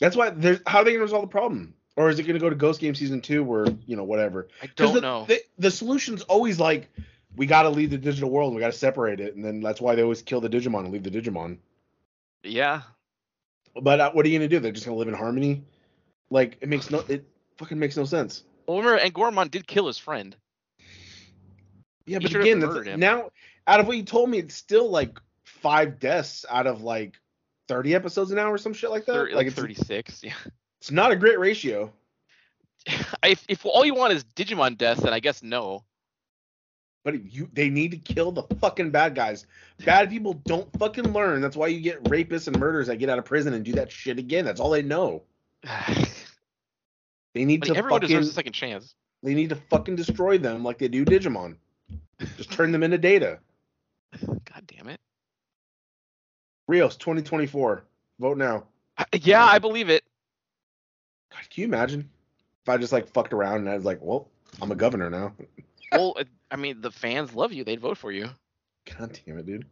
That's why. How are they going to resolve the problem? Or is it going to go to Ghost Game Season 2 or, you know, whatever? I don't know. The solution's always like, we got to leave the digital world. We got to separate it. And then that's why they always kill the Digimon and leave the Digimon. Yeah. But what are you going to do? They're just going to live in harmony? Like, it fucking makes no sense. Well, remember, and Gormon did kill his friend. Yeah, but again, now, out of what you told me, it's still like 5 deaths out of like 30 episodes an hour or some shit like that. 30, like it's 36, yeah. It's not a great ratio. If all you want is Digimon deaths, then I guess no. But they need to kill the fucking bad guys. Bad people don't fucking learn. That's why you get rapists and murderers that get out of prison and do that shit again. That's all they know. They need to. Everyone deserves a second chance. They need to fucking destroy them like they do Digimon. Just turn them into data. God damn it. Rios 2024. Vote now. Yeah, I believe it. God, can you imagine if I just like fucked around and I was like, well, I'm a governor now. Well, I mean, the fans love you. They'd vote for you. God damn it, dude.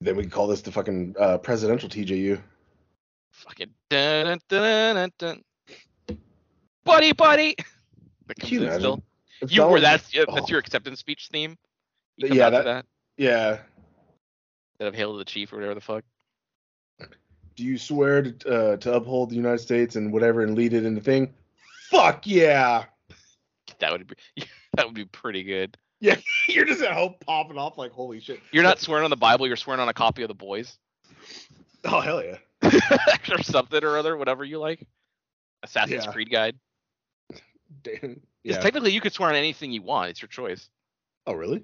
Then we can call this the fucking presidential TJU. Fucking dun dun dun dun dun. Buddy. Can you imagine? Still. That's your acceptance speech theme. Yeah, that. Yeah. That of Hail to the Chief or whatever the fuck. Do you swear to uphold the United States and whatever and lead it in the thing? Fuck yeah. That would be pretty good. Yeah, you're just at home popping off like holy shit. You're not swearing on the Bible, you're swearing on a copy of The Boys. Oh hell yeah. Or something or other, whatever you like. Assassin's Creed guide. Damn. Yeah. Technically you could swear on anything you want. It's your choice. Oh really?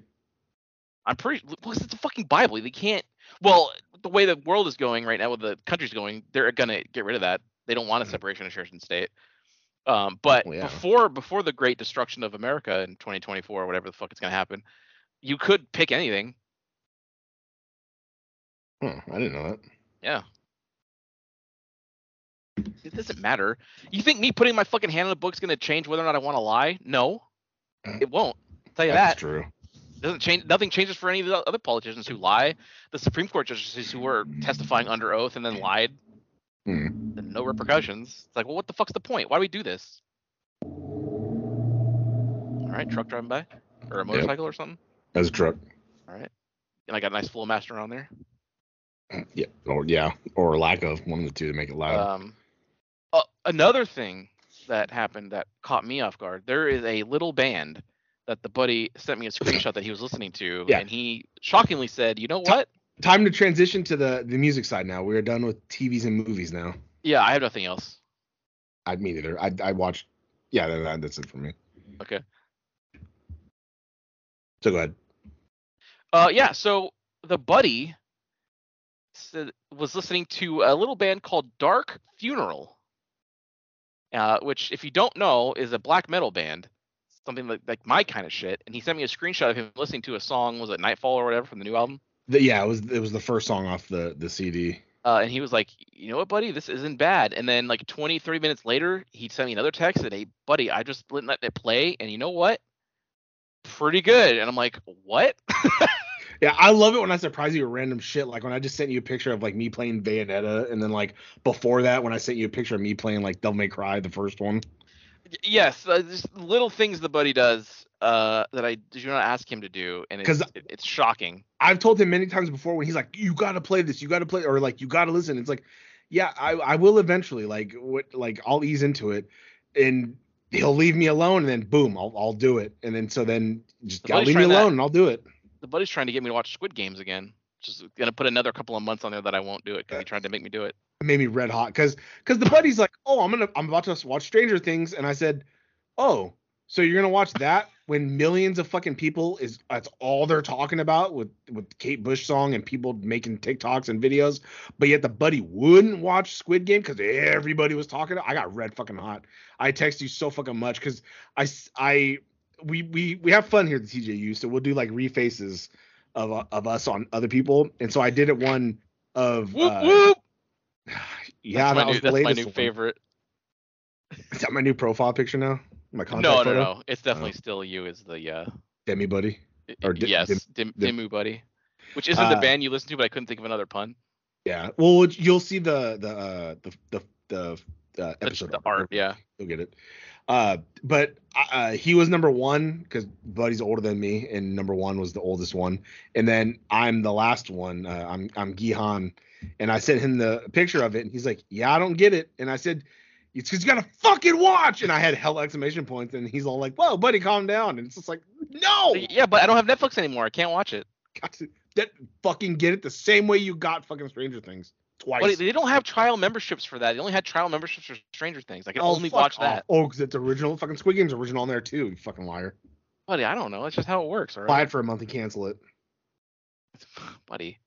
I'm pretty. Well, it's the fucking Bible. They can't. Well, the way the world is going right now, with the country's going, they're gonna get rid of that. They don't want a separation of church and state. Before the great destruction of America in 2024 or whatever the fuck it's gonna happen, you could pick anything. Huh, I didn't know that. Yeah. It doesn't matter. You think me putting my fucking hand on the book's gonna change whether or not I want to lie? No, it won't. I'll tell you that. That's true. Doesn't change. Nothing changes for any of the other politicians who lie. The Supreme Court justices who were testifying under oath and then lied. Then no repercussions. It's like, well, what the fuck's the point? Why do we do this? All right, truck driving by, or a motorcycle or something. That's a truck. All right, and I got a nice flow master on there. Yeah, or lack of one of the two to make it loud. Another thing that happened that caught me off guard. There is a little band that the buddy sent me a screenshot that he was listening to, and he shockingly said, you know what? Time to transition to the music side now. We're done with TVs and movies now. Yeah, I have nothing else. Me neither. I watched... Yeah, that's it for me. Okay. So go ahead. So the buddy was listening to a little band called Dark Funeral, which, if you don't know, is a black metal band. Something like my kind of shit, and he sent me a screenshot of him listening to a song. Was it Nightfall or whatever from the new album? It was the first song off the CD. And he was like, you know what, buddy, this isn't bad. And then like 20-30 minutes later, he sent me another text and, hey, buddy, I just let it play, and you know what? Pretty good. And I'm like, what? Yeah, I love it when I surprise you with random shit. Like when I just sent you a picture of like me playing Bayonetta, and then like before that, when I sent you a picture of me playing like Devil May Cry, the first one. Yes, just little things the buddy does that I do not ask him to do, and it's shocking. I've told him many times before when he's like, "You gotta play this, you gotta play," or like, "You gotta listen." It's like, yeah, I will eventually. I'll ease into it, and he'll leave me alone, and then boom, I'll do it, and then just gotta leave me alone, and I'll do it. The buddy's trying to get me to watch Squid Games again. Just gonna put another couple of months on there that I won't do it because he tried to make me do it. It made me red hot because the buddy's like, oh, I'm about to watch Stranger Things, and I said, oh, so you're gonna watch that when millions of fucking people that's all they're talking about with Kate Bush song and people making TikToks and videos, but yet the buddy wouldn't watch Squid Game because everybody was talking. I got red fucking hot. I text you so fucking much because we have fun here at the TJU, so we'll do like refaces of us on other people, and so I did it one of. Whoop, whoop. Yeah, that's my new favorite. Is that my new profile picture now? My contact photo? No. It's definitely still you as the Demi Buddy. Or Demu Buddy, which isn't the band you listen to, but I couldn't think of another pun. Yeah, well, you'll see the episode the art. Yeah, you'll get it. But he was number one because Buddy's older than me, and number one was the oldest one, and then I'm the last one. I'm Gihan, and I sent him the picture of it, and he's like, "Yeah, I don't get it," and I said, "It's because you gotta fucking watch," and I had hell exclamation points, and he's all like, "Whoa, Buddy, calm down," and it's just like, no. Yeah, but I don't have Netflix anymore. I can't watch it. That fucking get it the same way you got fucking Stranger Things twice. But they don't have trial memberships for that. They only had trial memberships for Stranger Things. I can only watch that. Oh, because it's original. Fucking Squid Game's original on there too. You fucking liar. Buddy, I don't know. That's just how it works. All right? Buy it for a month and cancel it. Buddy.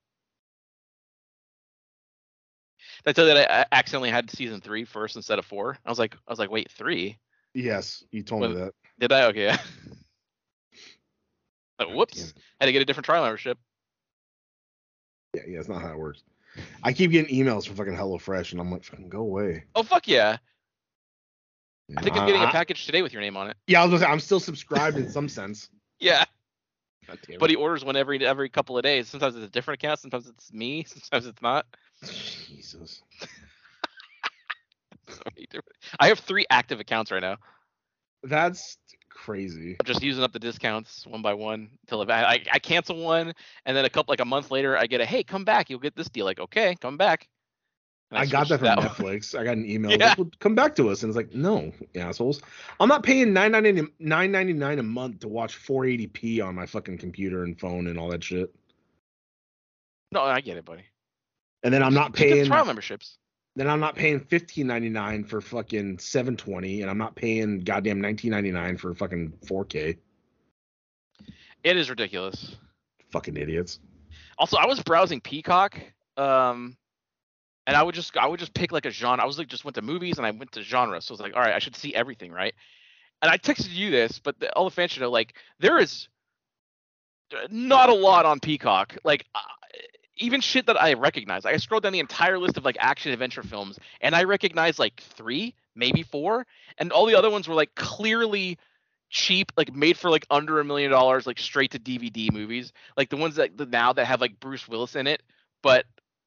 That's how that I accidentally had season 3 first instead of 4. I was like, wait, 3? Yes, you told me that. Did I? Okay. Oh, whoops. Had to get a different trial membership. Yeah, it's not how it works. I keep getting emails from fucking HelloFresh, and I'm like, fucking go away. Oh, fuck yeah. I think I'm getting a package today with your name on it. Yeah, I was going to say, I'm still subscribed in some sense. Yeah. But he orders one every couple of days. Sometimes it's a different account. Sometimes it's me. Sometimes it's not. Jesus. I have 3 active accounts right now. That's crazy. I'm just using up the discounts one by one until I cancel one, and then a month later I get a hey, come back, you'll get this deal. Like, okay, come back. I got that from Netflix. I got an email. Yeah. Like, well, come back to us, and it's like, no, assholes, I'm not paying $9.99 a month to watch 480p on my fucking computer and phone and all that shit. No, I get it, buddy. And then I'm not paying trial memberships. Then I'm not paying $15.99 for fucking $7.20, and I'm not paying goddamn $19.99 for fucking 4K. It is ridiculous. Fucking idiots. Also, I was browsing Peacock, and I would just pick like a genre. I was like, just went to movies and I went to genre. So I was like, all right, I should see everything, right? And I texted you this, but all the fans should know, like, there is not a lot on Peacock. Like. Even shit that I recognize. I scrolled down the entire list of like action adventure films, and I recognized like 3, maybe 4, and all the other ones were like clearly cheap, like made for like under $1 million, like straight to DVD movies, like the ones that now that have like Bruce Willis in it, but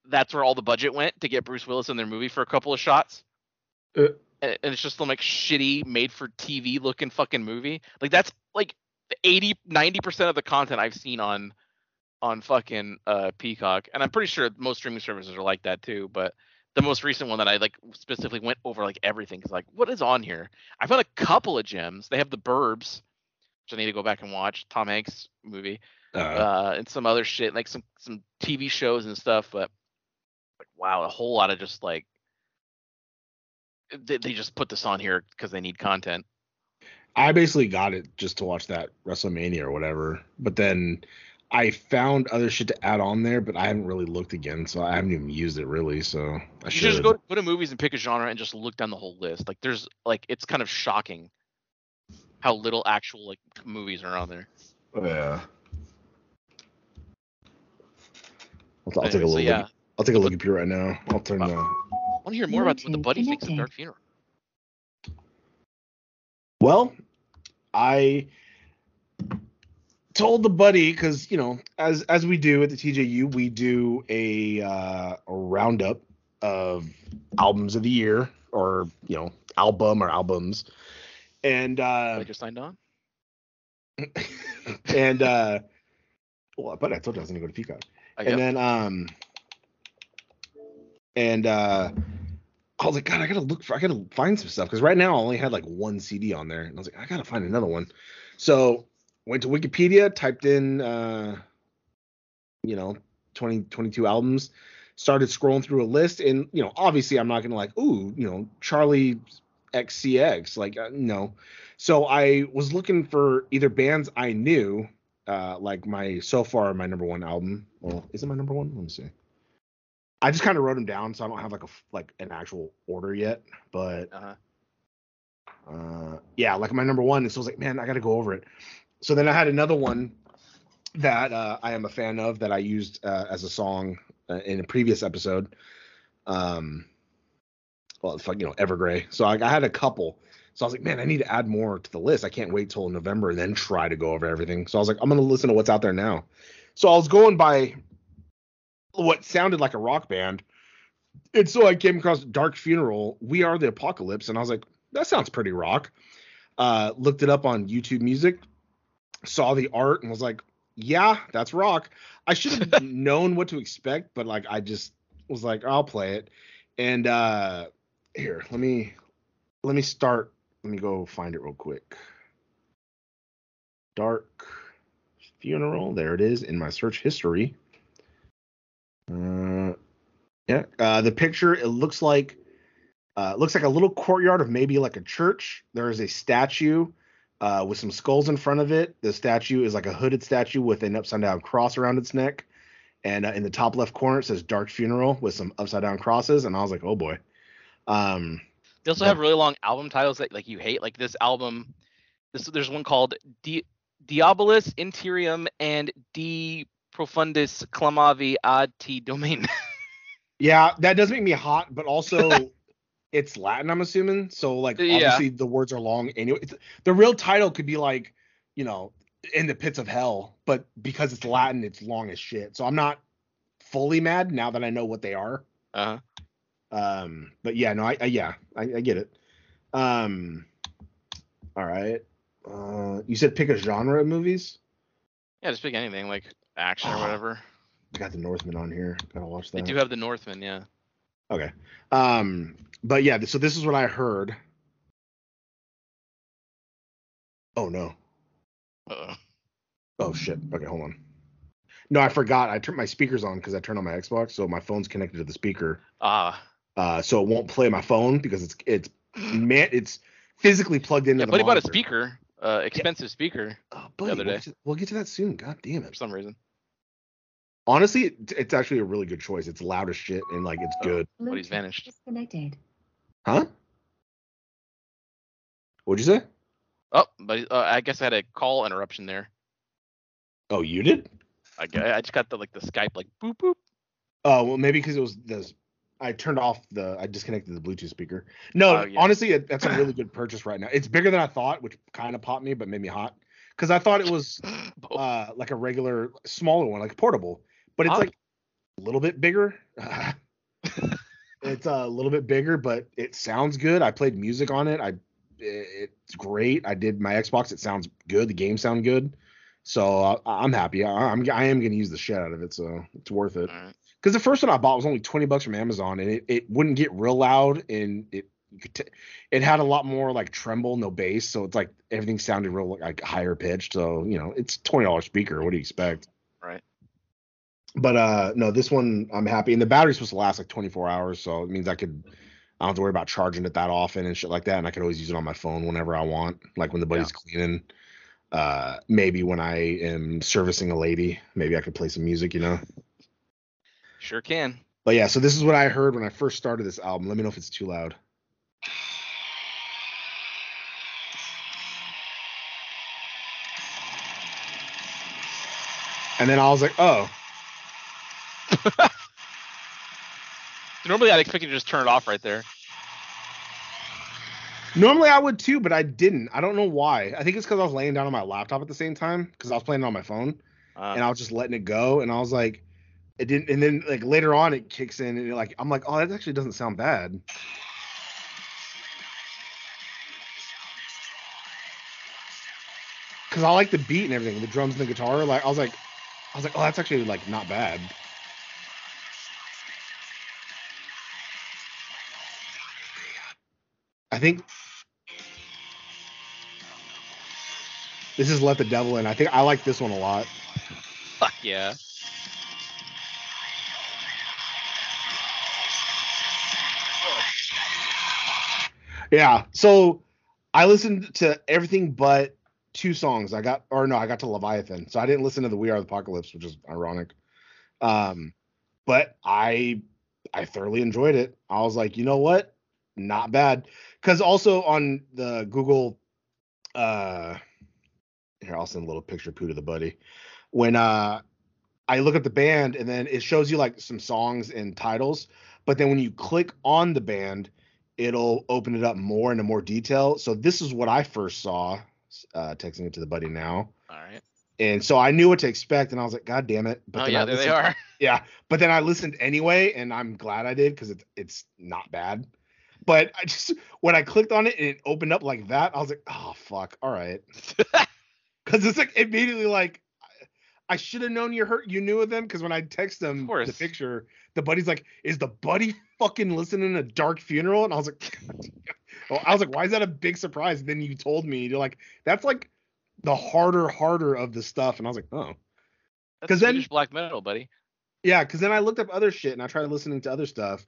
that's where all the budget went to get Bruce Willis in their movie for a couple of shots. And it's just some like shitty made for TV looking fucking movie. Like that's like 80-90% of the content I've seen on fucking Peacock, and I'm pretty sure most streaming services are like that too, but the most recent one that I like specifically went over like everything, because like, what is on here? I found a couple of gems. They have The Burbs, which I need to go back and watch, Tom Hanks movie, and some other shit, like some TV shows and stuff, but like, wow, a whole lot of just like they just put this on here because they need content. I basically got it just to watch that WrestleMania or whatever, but then I found other shit to add on there, but I haven't really looked again, so I haven't even used it really. So I should just go to movies and pick a genre and just look down the whole list. Like there's like, it's kind of shocking how little actual like movies are on there. Yeah. I'll take a look. Yeah. I'll take a look at you right now. I'll turn. I want to hear more about what the buddy thinks of Dark Funeral. Well, I told the buddy, because you know, as we do at the TJU, we do a roundup of albums of the year, or you know, album or albums, and I just signed on. And well, but I told you I was gonna go to Peacock, and then I was like, God, I gotta find some stuff, because right now I only had like one CD on there, and I was like, I gotta find another one, so. Went to Wikipedia, typed in, 2022 albums, started scrolling through a list. And, you know, obviously I'm not going to like, ooh, you know, Charlie XCX, like, no. So I was looking for either bands I knew, like my number one album. Well, is it my number one? Let me see. I just kind of wrote them down, so I don't have like an actual order yet, but yeah, like my number one. And so I was like, man, I got to go over it. So then I had another one that I am a fan of that I used as a song in a previous episode. well, it's like, you know, Evergrey. So I had a couple. So I was like, man, I need to add more to the list. I can't wait till November and then try to go over everything. So I was like, I'm going to listen to what's out there now. So I was going by what sounded like a rock band. And so I came across Dark Funeral, We Are the Apocalypse. And I was like, that sounds pretty rock. Looked it up on YouTube Music, saw the art, and was like, yeah, that's rock. I should have known what to expect, but like, I just was like, I'll play it. And here, let me start. Let me go find it real quick. Dark Funeral. There it is in my search history. The picture, it looks like a little courtyard of maybe like a church. There is a statue with some skulls in front of it. The statue is like a hooded statue with an upside down cross around its neck. And in the top left corner, it says Dark Funeral with some upside down crosses. And I was like, oh boy. They also have really long album titles that like you hate. Like this album, there's one called Diabolus Interium and De Profundis Clamavi Ad Te Domain. Yeah, that does make me hot, but also it's Latin, I'm assuming. So like obviously the words are long. Anyway, the real title could be like, you know, in the pits of hell, but because it's Latin, it's long as shit. So I'm not fully mad now that I know what they are. Uh-huh. But yeah, no, I get it. All right. You said pick a genre of movies? Yeah, just pick anything, like action or whatever. I got the Northman on here. Gotta watch that. They do have the Northman, yeah. Okay. But yeah, so this is what I heard. Oh no. Uh-oh. Oh shit. Okay, hold on. No, I forgot. I turned my speakers on because I turned on my Xbox, so my phone's connected to the speaker. So it won't play my phone because it's physically plugged into the monitor. Yeah, but he bought a speaker, expensive speaker. Oh, buddy, the other day. We'll get to that soon. God damn it. For some reason. Honestly, it's actually a really good choice. It's loud as shit and like it's good. But he's vanished. Disconnected. Huh? What'd you say? Oh, but I guess I had a call interruption there. Oh, you did? I just got the Skype like boop boop. Oh well, maybe because it was I disconnected the Bluetooth speaker. No, honestly, that's a really good purchase right now. It's bigger than I thought, which kind of popped me, but made me hot because I thought it was like a regular smaller one, like portable, but it's like a little bit bigger. It's a little bit bigger, but it sounds good. I played music on it. It's great. I did my Xbox. It sounds good. The games sound good. So I'm happy. I am going to use the shit out of it, so it's worth it. Because the first one I bought was only $20 from Amazon, and it wouldn't get real loud, and it had a lot more like tremble, no bass, so it's like everything sounded real like higher pitched. So you know, it's $20 speaker. What do you expect? Right. But no, this one I'm happy, and the battery's supposed to last like 24 hours, so it means I don't have to worry about charging it that often and shit like that, and I can always use it on my phone whenever I want, like when the buddy's cleaning. Maybe when I am servicing a lady, maybe I could play some music, you know? Sure can. But yeah, so this is what I heard when I first started this album. Let me know if it's too loud. And then I was like, oh. Normally I'd expect you to just turn it off right there. Normally I would too, but I didn't. I don't know why. I think it's because I was laying down on my laptop at the same time because I was playing it on my phone, and I was just letting it go. And I was like, it didn't. And then like later on, it kicks in, and I'm like, oh, that actually doesn't sound bad. Because I like the beat and everything, the drums and the guitar. Like I was like, oh, that's actually like not bad. I think this is Let the Devil In. I think I like this one a lot. Fuck yeah. Yeah. So I listened to everything but two songs. I got to Leviathan. So I didn't listen to the We Are the Apocalypse, which is ironic. But I thoroughly enjoyed it. I was like, you know what? Not bad. Because also on the Google, here, I'll send a little picture poo to the buddy. When I look at the band, and then it shows you like some songs and titles, but then when you click on the band, it'll open it up more into more detail. So this is what I first saw, texting it to the buddy now. All right. And so I knew what to expect, and I was like, God damn it. But there they are. Yeah. But then I listened anyway, and I'm glad I did because it's not bad. But I just, when I clicked on it and it opened up like that, I was like, oh, fuck. All right. Because it's like immediately like, I should have known you knew of them, because when I text them the picture, the buddy's like, is the buddy fucking listening to Dark Funeral? And I was like, why is that a big surprise? And then you told me, you're like, that's like the harder of the stuff. And I was like, oh. That's Swedish black metal, buddy. Yeah, because then I looked up other shit and I tried listening to other stuff.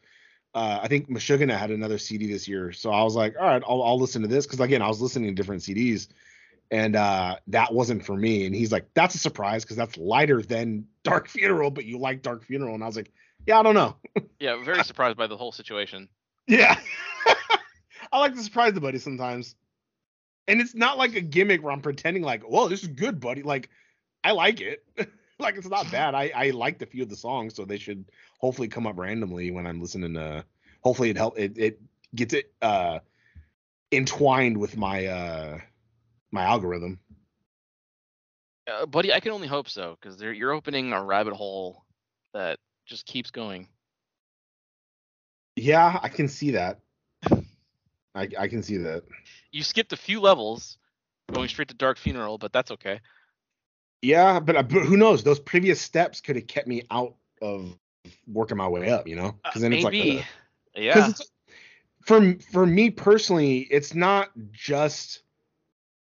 I think Meshuggah had another CD this year. So I was like, all right, I'll listen to this. Because again, I was listening to different CDs. And that wasn't for me. And he's like, that's a surprise because that's lighter than Dark Funeral, but you like Dark Funeral. And I was like, yeah, I don't know. Yeah, very surprised by the whole situation. Yeah. I like to surprise the buddy sometimes. And it's not like a gimmick where I'm pretending like, well, this is good, buddy. Like, I like it. Like, it's not bad. I liked a few of the songs, so they should hopefully come up randomly when I'm listening to. Hopefully it helps. It gets it entwined with my algorithm. Buddy, I can only hope so, because you're opening a rabbit hole that just keeps going. Yeah, I can see that. I can see that. You skipped a few levels going straight to Dark Funeral, but that's okay. Yeah, but who knows? Those previous steps could have kept me out of working my way up, you know? Because then maybe. It's like, yeah. It's, for me personally, it's not just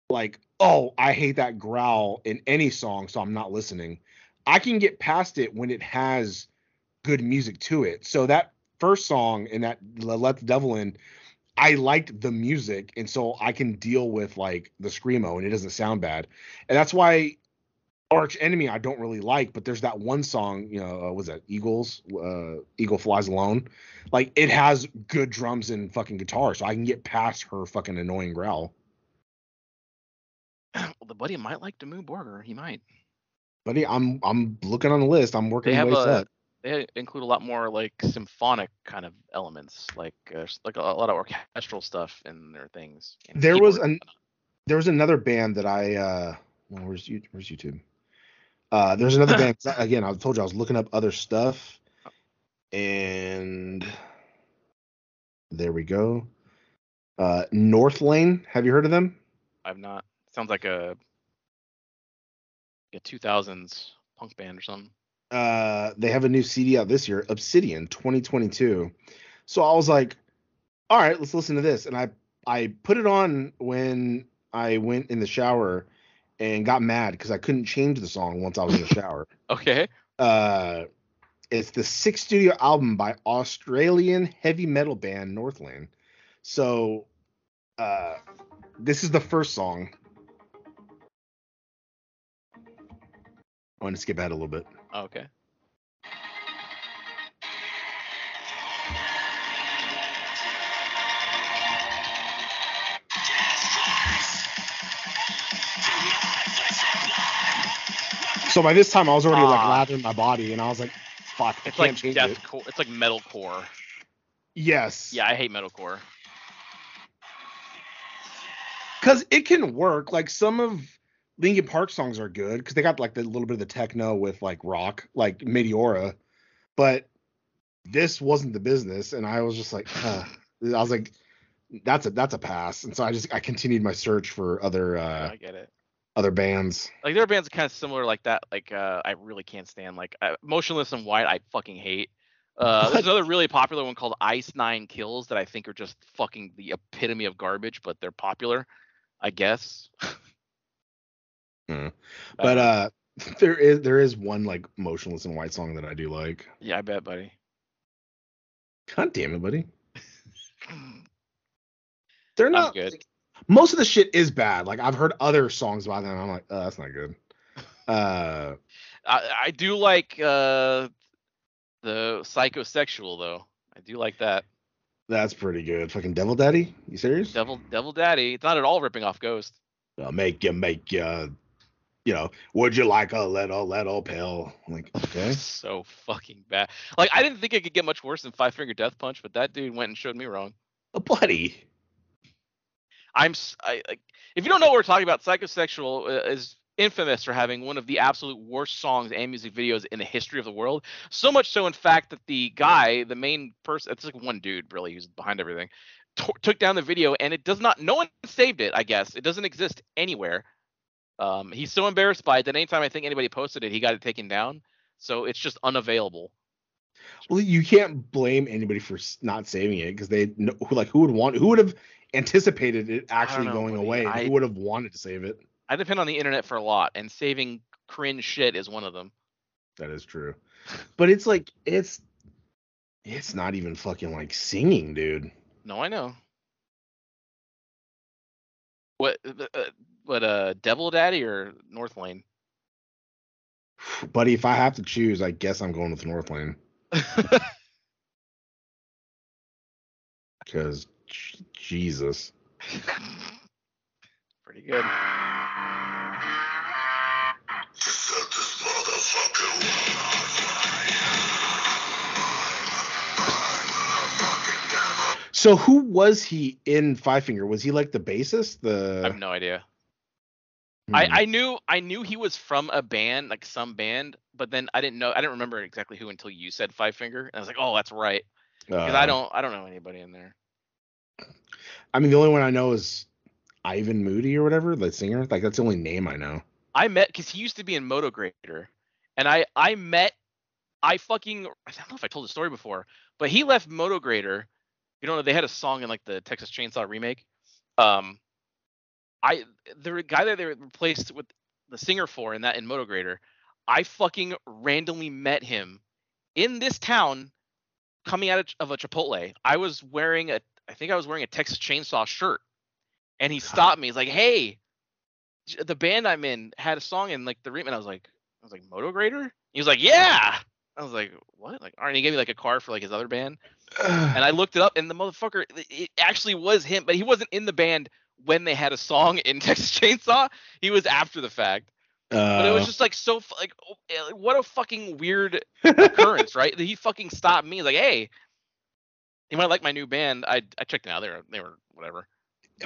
like, oh, I hate that growl in any song, so I'm not listening. I can get past it when it has good music to it. So that first song in that Let the Devil In, I liked the music, and so I can deal with like the screamo, and it doesn't sound bad. And that's why Arch Enemy I don't really like, but there's that one song, you know, was that Eagles? Eagle Flies Alone. Like, it has good drums and fucking guitar, so I can get past her fucking annoying growl. Well, the buddy might like Dimmu Borgir. He might. Buddy, I'm looking on the list. I'm working my way up. They include a lot more like symphonic kind of elements, like a lot of orchestral stuff in their things. There was another band that I where's YouTube? There's another band. Again, I told you I was looking up other stuff, and there we go. Northlane. Have you heard of them? I've not. Sounds like a 2000s punk band or something. They have a new CD out this year, Obsidian 2022. So I was like, all right, let's listen to this. And I put it on when I went in the shower and got mad because I couldn't change the song once I was in the shower. Okay. It's the 6th studio album by Australian heavy metal band Northlane. So this is the first song. I want to skip ahead a little bit. Oh, okay. So by this time, I was already like lathering my body, and I was like, "Fuck, I can't change it." It's like metalcore. Yes. Yeah, I hate metalcore. Because it can work. Like some of Linkin Park songs are good because they got like the little bit of the techno with like rock, like Meteora, but this wasn't the business, and I was just like, I was like, that's a pass, and so I continued my search for other I get it. Other bands. Like there are bands kind of similar like that. Like I really can't stand like Motionless in White. I fucking hate. There's another really popular one called Ice Nine Kills that I think are just fucking the epitome of garbage, but they're popular, I guess. Mm. But there is one like Motionless in White song that I do like. Yeah, I bet, buddy. God damn it, buddy. They're not good. Like, most of the shit is bad. Like I've heard other songs by them, and I'm like, oh, that's not good. I do like the Psychosexual though. I do like that. That's pretty good. Fucking Devil Daddy. You serious? Devil Daddy. It's not at all ripping off Ghost. I'll make you. You know, would you like a little pill? I'm like, okay. So fucking bad. Like, I didn't think it could get much worse than Five Finger Death Punch, but that dude went and showed me wrong. buddy. If you don't know what we're talking about, Psychosexual is infamous for having one of the absolute worst songs and music videos in the history of the world. So much so, in fact, that the guy, the main person, it's like one dude really who's behind everything, took down the video, and it does not. No one saved it. I guess it doesn't exist anywhere. He's so embarrassed by it that anytime I think anybody posted it, he got it taken down. So it's just unavailable. Well, you can't blame anybody for not saving it because they know, like who would have anticipated it actually going away. Who would have wanted to save it? I depend on the internet for a lot, and saving cringe shit is one of them. That is true, but it's like it's not even fucking like singing, dude. No, I know. What Devil Daddy or Northlane? Buddy, if I have to choose, I guess I'm going with Northlane. Because Jesus. Pretty good. So who was he in Five Finger? Was he like the bassist? I have no idea. I knew he was from a band, like some band, but then I didn't remember exactly who until you said Five Finger, and I was like, oh, that's right, because I don't know anybody in there. I mean, the only one I know is Ivan Moody or whatever, the singer. Like that's the only name I know. I met because he used to be in Motograder, and I don't know if I told the story before, but he left Motograder. You know, they had a song in like the Texas Chainsaw remake. The guy that they replaced with the singer for in Motograder, I fucking randomly met him in this town coming out of a Chipotle. I think I was wearing a Texas Chainsaw shirt, and he stopped me. He's like, "Hey, the band I'm in had a song in like the remake." I was like, "Motograder?" He was like, "Yeah." I was like, "What?" Like, all right, he gave me like a card for like his other band, and I looked it up, and the motherfucker, it actually was him, but he wasn't in the band when they had a song in Texas Chainsaw. He was after the fact. But it was just like so like what a fucking weird occurrence, right? He fucking stopped me like, "Hey, you might like my new band." I checked it out. They were whatever.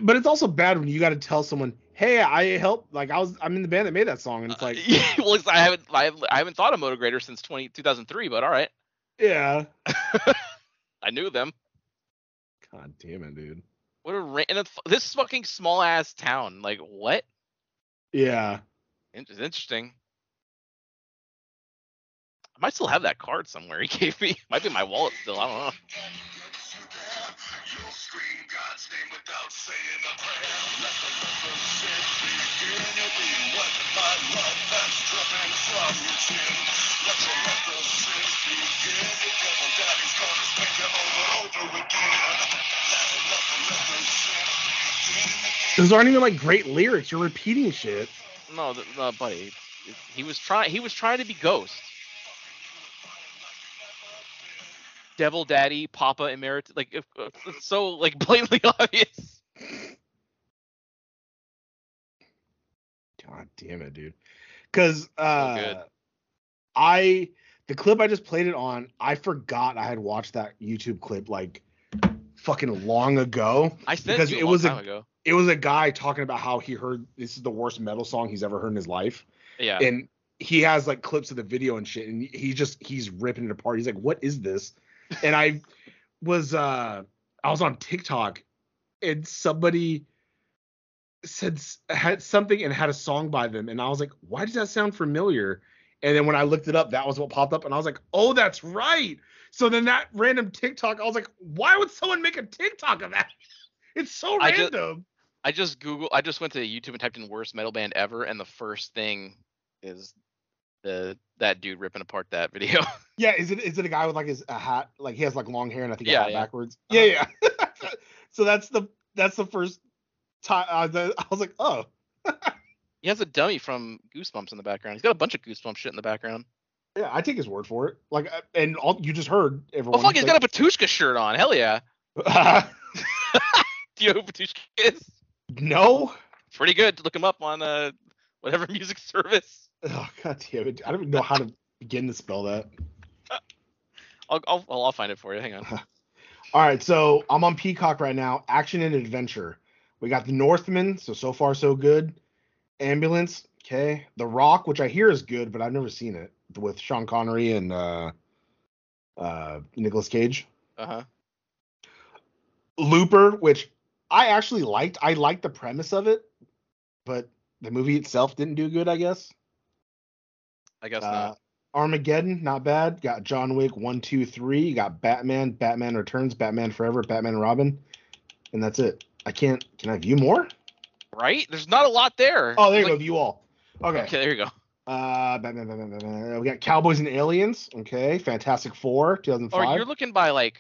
But it's also bad when you got to tell someone, "Hey, I helped. Like I'm in the band that made that song," and it's like, yeah, well, I haven't thought of Motograder since 2003, but all right. Yeah. I knew them. God damn it, dude. What this fucking small ass town, like what? Yeah, it's interesting. I might still have that card somewhere he gave me. Might be in my wallet still. I don't know. Those aren't even like great lyrics. You're repeating shit. No, buddy. He was trying to be Ghost. Devil Daddy, Papa Emeritus. Like it's so like blatantly obvious. God damn it, dude. Because the clip I just played it on, I forgot I had watched that YouTube clip like fucking long ago. I said because it was a long time ago. It was a guy talking about how he heard this is the worst metal song he's ever heard in his life. Yeah. And he has like clips of the video and shit. And he's ripping it apart. He's like, "What is this?" And I was on TikTok and somebody had something and had a song by them. And I was like, "Why does that sound familiar?" And then when I looked it up, that was what popped up. And I was like, "Oh, that's right." So then that random TikTok, I was like, "Why would someone make a TikTok of that?" It's so random. I just went to YouTube and typed in worst metal band ever, and the first thing is that dude ripping apart that video. Yeah, is it a guy with like a hat, like he has like long hair and I think a hat backwards. Yeah, yeah. So that's the first time I was like, "Oh." He has a dummy from Goosebumps in the background. He's got a bunch of Goosebumps shit in the background. Yeah, I take his word for it. Like and all you just heard everyone. Oh fuck, he's got a Patushka shirt on. Hell yeah. Do you know who Patushka is? No. Pretty good. Look him up on whatever music service. Oh god damn it! I don't even know how to begin to spell that. I'll find it for you. Hang on. All right, so I'm on Peacock right now. Action and adventure. We got the Northman, so far so good. Ambulance, okay. The Rock, which I hear is good, but I've never seen it, with Sean Connery and Nicolas Cage. Uh-huh. Looper, which I actually liked. I liked the premise of it, but the movie itself didn't do good, I guess. I guess not. Armageddon, not bad. Got John Wick 1, 2, 3. You got Batman, Batman Returns, Batman Forever, Batman and Robin, and that's it. Can I view more? Right? There's not a lot there. Oh, there you go. View all. Okay, there you go. Batman. We got Cowboys and Aliens. Okay, Fantastic Four, 2005. Or you're looking by like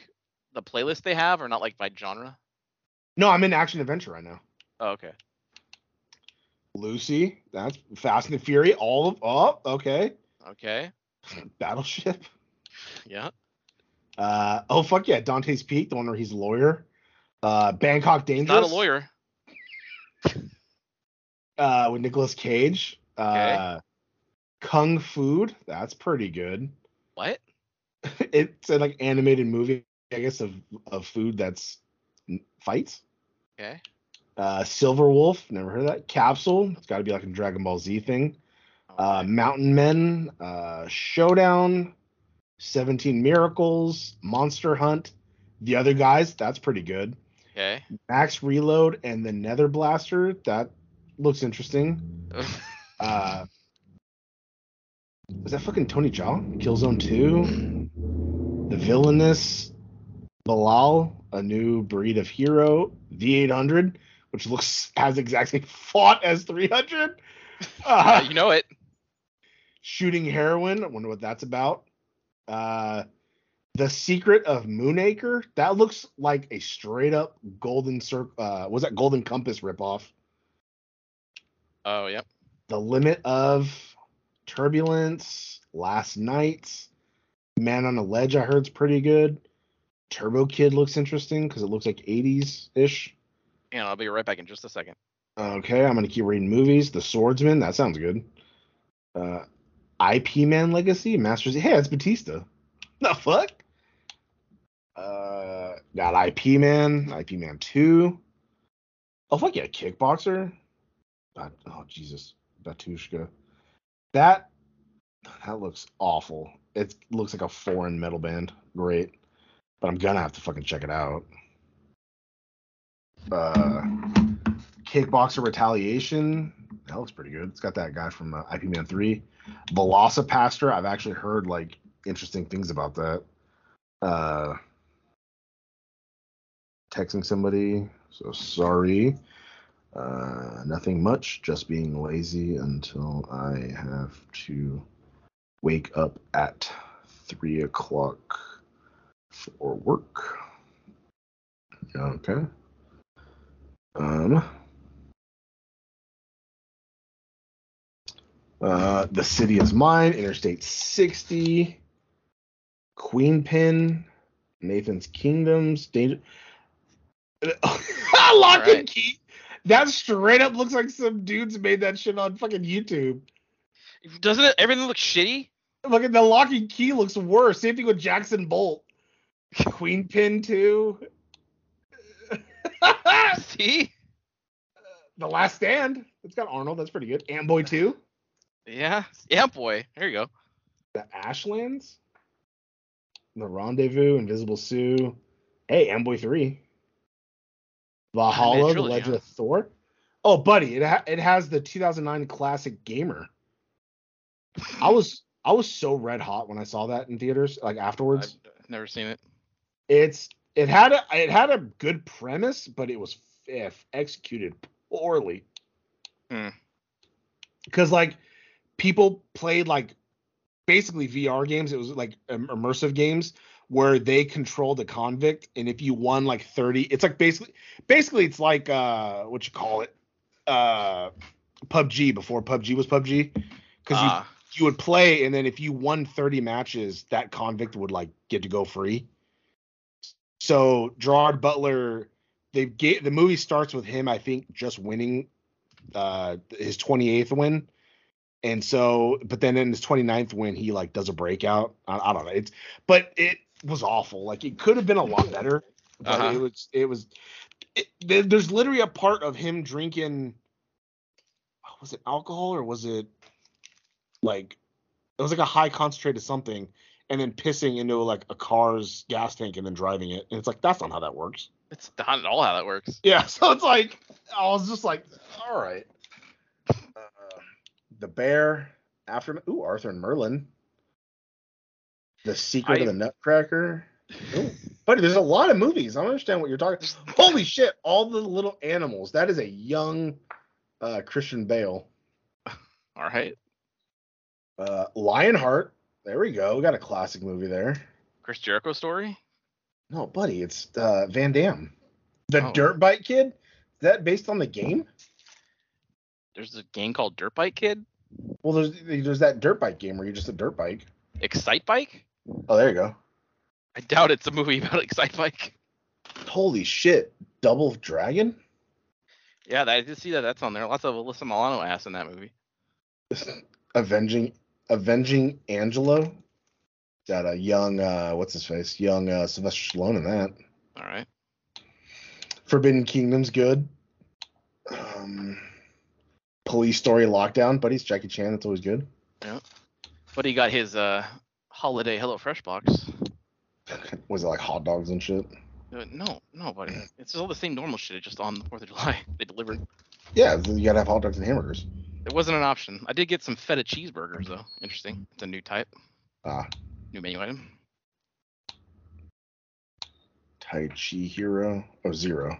the playlist they have, or not like by genre? No, I'm in action adventure right now. Oh, okay. Lucy, that's Fast and the Fury. Okay. Battleship. Yeah. Oh fuck yeah, Dante's Peak, the one where he's a lawyer. Bangkok Dangerous. Not a lawyer. With Nicolas Cage. Okay. Kung Food, that's pretty good. What? It's a like animated movie, I guess, of food that's fights. Okay. Silver Wolf, never heard of that. Capsule, it's got to be like a Dragon Ball Z thing. Mountain Men, Showdown, 17 Miracles, Monster Hunt, The Other Guys, that's pretty good. Okay. Max Reload and the Nether Blaster, that looks interesting. Was that fucking Tony Jaa? Killzone 2, The Villainous, Bilal, A New Breed of Hero, The 800, which has exact same font as 300. You know it. Shooting Heroin. I wonder what that's about. The Secret of Moonacre. That looks like a straight up was that Golden Compass ripoff? Oh, yep. The Limit of Turbulence. Last Nights. Man on a Ledge, I heard, is pretty good. Turbo Kid looks interesting because it looks like 80s-ish. And I'll be right back in just a second. Okay, I'm going to keep reading movies. The Swordsman, that sounds good. IP Man Legacy, Masters. Hey, that's Batista. The fuck? Got IP Man, IP Man 2. Oh, fuck yeah, Kickboxer. Oh, Jesus. Batushka. That looks awful. It looks like a foreign metal band. Great. But I'm going to have to fucking check it out. Kickboxer Retaliation, that looks pretty good. It's got that guy from IP Man 3. Velocipaster, I've actually heard like interesting things about that. Texting somebody, so sorry. Nothing much, just being lazy until I have to wake up at 3 o'clock for work. Okay. The City Is Mine, Interstate 60, Queenpin, Nathan's Kingdoms, Danger. Lock and Key. That straight up looks like some dudes made that shit on fucking YouTube. Doesn't it? Everything looks shitty. Look at the Lock and Key looks worse. Same thing with Jackson Bolt. Queenpin 2. See? The Last Stand. It's got Arnold. That's pretty good. Amboy 2. Yeah, Amboy. There you go. The Ashlands, The Rendezvous, Invisible Sue. Hey, Amboy 3. Valhalla, The Legend of Thor. Oh, buddy, it has the 2009 classic Gamer. I was so red hot when I saw that in theaters. Like afterwards, I've never seen it. It had a good premise, but it was executed poorly. Because like people played like basically VR games. It was like immersive games where they controlled a convict, and if you won like 30, it's like basically it's like PUBG before PUBG was PUBG, because you would play, and then if you won 30 matches, that convict would like get to go free. So Gerard Butler, the movie starts with him, I think, just winning his 28th win, and so but then in his 29th win he like does a breakout. I don't know, but it was awful. Like it could have been a lot better. But there's literally a part of him drinking, was it alcohol or was it like, it was like a high concentrate of something and then pissing into like a car's gas tank and then driving it. And it's like, that's not how that works. It's not at all how that works. Yeah. So it's like, I was just like, all right. The Bear, Aftermath. Ooh, Arthur and Merlin. The Secret of the Nutcracker. Ooh, buddy, there's a lot of movies. I don't understand what you're talking. Holy shit! All the little animals. That is a young Christian Bale. All right. Lionheart. There we go. We got a classic movie there. Chris Jericho story? No, buddy, it's Van Damme. The Dirt Bike Kid. Is that based on the game? There's a game called Dirt Bike Kid. Well, there's that dirt bike game where you're just a dirt bike. Excite Bike? Oh, there you go. I doubt it's a movie about Excite Bike. Holy shit. Double Dragon? Yeah, I did see that. That's on there. Lots of Alyssa Milano ass in that movie. Avenging Angelo? Got a young, what's-his-face? Young Sylvester Stallone in that. All right. Forbidden Kingdom's good. Police Story Lockdown. Buddy's Jackie Chan. That's always good. Yeah. But he got his holiday HelloFresh box. Was it like hot dogs and shit? No, buddy. It's all the same normal shit, just on the 4th of July. They delivered. Yeah, you gotta have hot dogs and hamburgers. It wasn't an option. I did get some feta cheeseburgers, though. Interesting. It's a new type. New menu item. Tai Chi Hero. Oh, zero.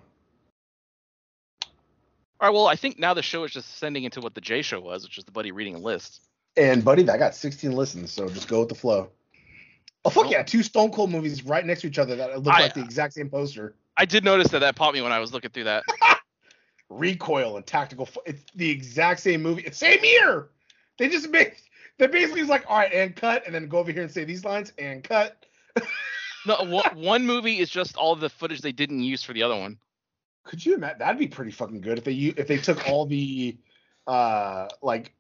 All right, well, I think now the show is just ascending into what the J Show was, which is the buddy reading a list. And, buddy, that got 16 listens, so just go with the flow. Oh, fuck yeah, two Stone Cold movies right next to each other that look like the exact same poster. I did notice that popped me when I was looking through that. Recoil and Tactical. It's the exact same movie. It's same year. They just they basically was like, all right, and cut, and then go over here and say these lines, and cut. No, one movie is just all the footage they didn't use for the other one. Could you imagine? That'd be pretty fucking good if they took all the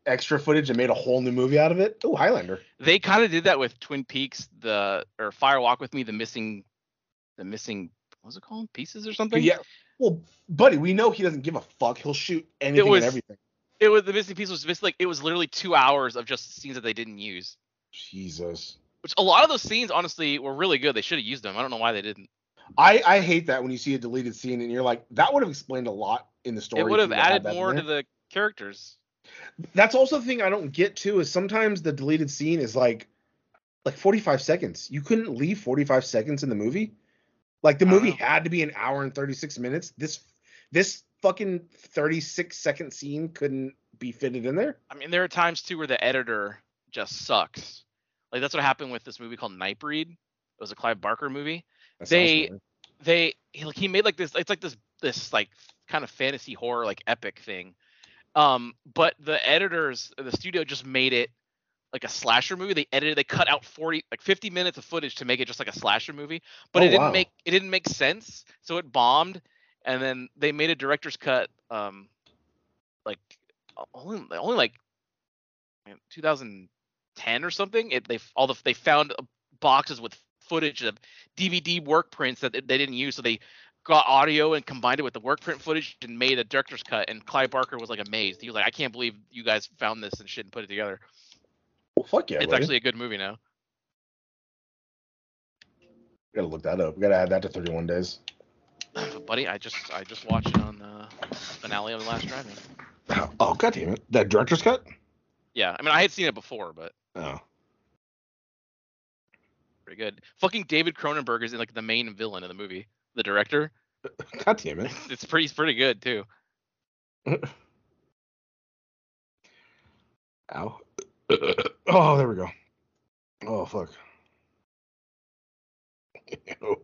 extra footage and made a whole new movie out of it. Oh, Highlander. They kind of did that with Twin Peaks, or Fire Walk with Me, the missing, what was it called? Pieces or something? Yeah. Well, buddy, we know he doesn't give a fuck. He'll shoot anything and everything. It was the missing piece was basically it was literally 2 hours of just scenes that they didn't use. Jesus. Which a lot of those scenes, honestly, were really good. They should have used them. I don't know why they didn't. I hate that when you see a deleted scene and you're like, that would have explained a lot in the story. It would have added more to the characters. That's also the thing I don't get too is sometimes the deleted scene is like 45 seconds. You couldn't leave 45 seconds in the movie. Like the movie had to be an hour and 36 minutes. This fucking 36 second scene couldn't be fitted in there. I mean, there are times too where the editor just sucks. Like that's what happened with this movie called Nightbreed. It was a Clive Barker movie. He made like this. It's like this like kind of fantasy horror like epic thing. But the editors, the studio just made it like a slasher movie. They cut out 50 minutes of footage to make it just like a slasher movie, but it didn't make sense. So it bombed. And then they made a director's cut, like only like 2010 or something. They found boxes with footage of DVD work prints that they didn't use. So they got audio and combined it with the work print footage and made a director's cut, and Clive Barker was like amazed. He was like, I can't believe you guys found this and shit and put it together. Well, fuck yeah, it's buddy. Actually a good movie now. We gotta look that up. We gotta add that to 31 days. But buddy, I just watched it on the finale of The Last Jedi. Oh, god damn it. That director's cut? Yeah, I mean I had seen it before, but pretty good. Fucking David Cronenberg is in like the main villain of the movie. The director. God damn it. It's pretty good too. Ow. Oh, there we go. Oh fuck. Ew.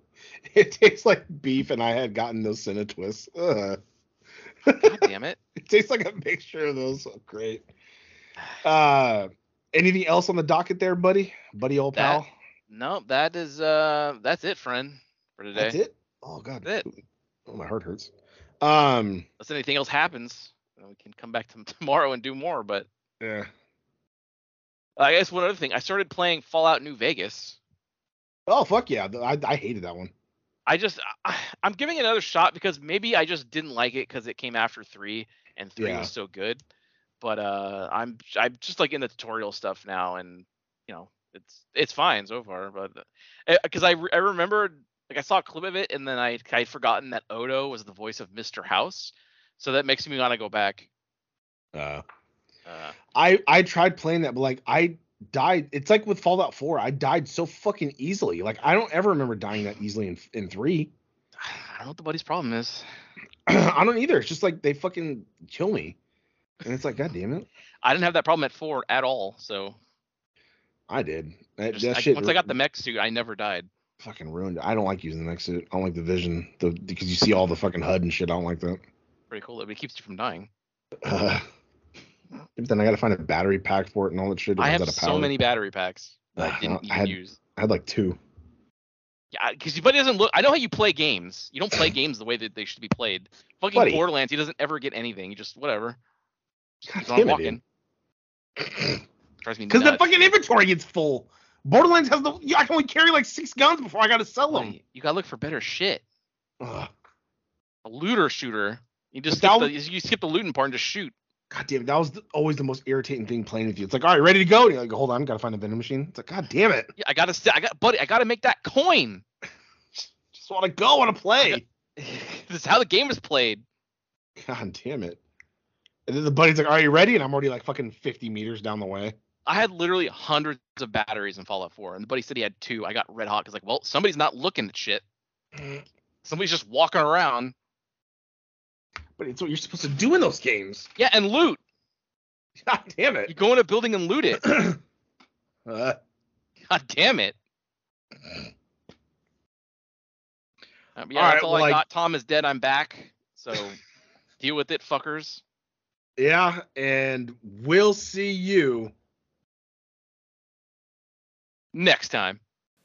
It tastes like beef, and I had gotten those cinnamon twists. God damn it. It tastes like a mixture of those. Oh, great. Anything else on the docket there, buddy? Buddy old pal? No, that is that's it, friend, for today. That's it? Oh, God. That's it. Oh, my heart hurts. Unless anything else happens, we can come back to tomorrow and do more, but... Yeah. I guess one other thing. I started playing Fallout New Vegas. Oh, fuck yeah. I hated that one. I'm giving it another shot because maybe I just didn't like it because it came after 3 and 3 was so good. But I'm just like in the tutorial stuff now, and you know it's fine so far. But because I remember like I saw a clip of it and then I'd forgotten that Odo was the voice of Mr. House, so that makes me want to go back. I tried playing that, but like I died. It's like with Fallout 4, I died so fucking easily. Like I don't ever remember dying that easily in 3. I don't know what the buddy's problem is. I don't either. It's just like they fucking kill me, and it's like, god damn it. I didn't have that problem at 4 at all. So I did. Once I got the mech suit, I never died. Fucking ruined it. I don't like using the mech suit. I don't like the vision because you see all the fucking HUD and shit. I don't like that. Pretty cool. It keeps you from dying. But then I gotta find a battery pack for it and all that shit. I have so many battery packs that I didn't use. I had like 2. Yeah, because buddy doesn't look. I know how you play games. You don't play games the way that they should be played. Fucking buddy. Borderlands, he doesn't ever get anything. He just whatever. Just keeps on walking. Because the fucking inventory gets full. Borderlands has I can only carry like 6 guns before I gotta sell them. You gotta look for better shit. Ugh. A looter shooter. You just skip the looting part and just shoot. God damn it, that was always the most irritating thing playing with you. It's like, all right, ready to go? And you're like, hold on, gotta find a vending machine. It's like, god damn it. Yeah, I gotta make that coin. Just wanna play. This is how the game is played. God damn it. And then the buddy's like, are you ready? And I'm already like fucking 50 meters down the way. I had literally hundreds of batteries in Fallout 4, and the buddy said he had 2. I got red hot because like, well, somebody's not looking at shit. Somebody's just walking around. But it's what you're supposed to do in those games. Yeah, and loot. God damn it. You go in a building and loot it. God damn it. Yeah, that's all I got. Tom is dead. I'm back. So deal with it, fuckers. Yeah, and we'll see you next time.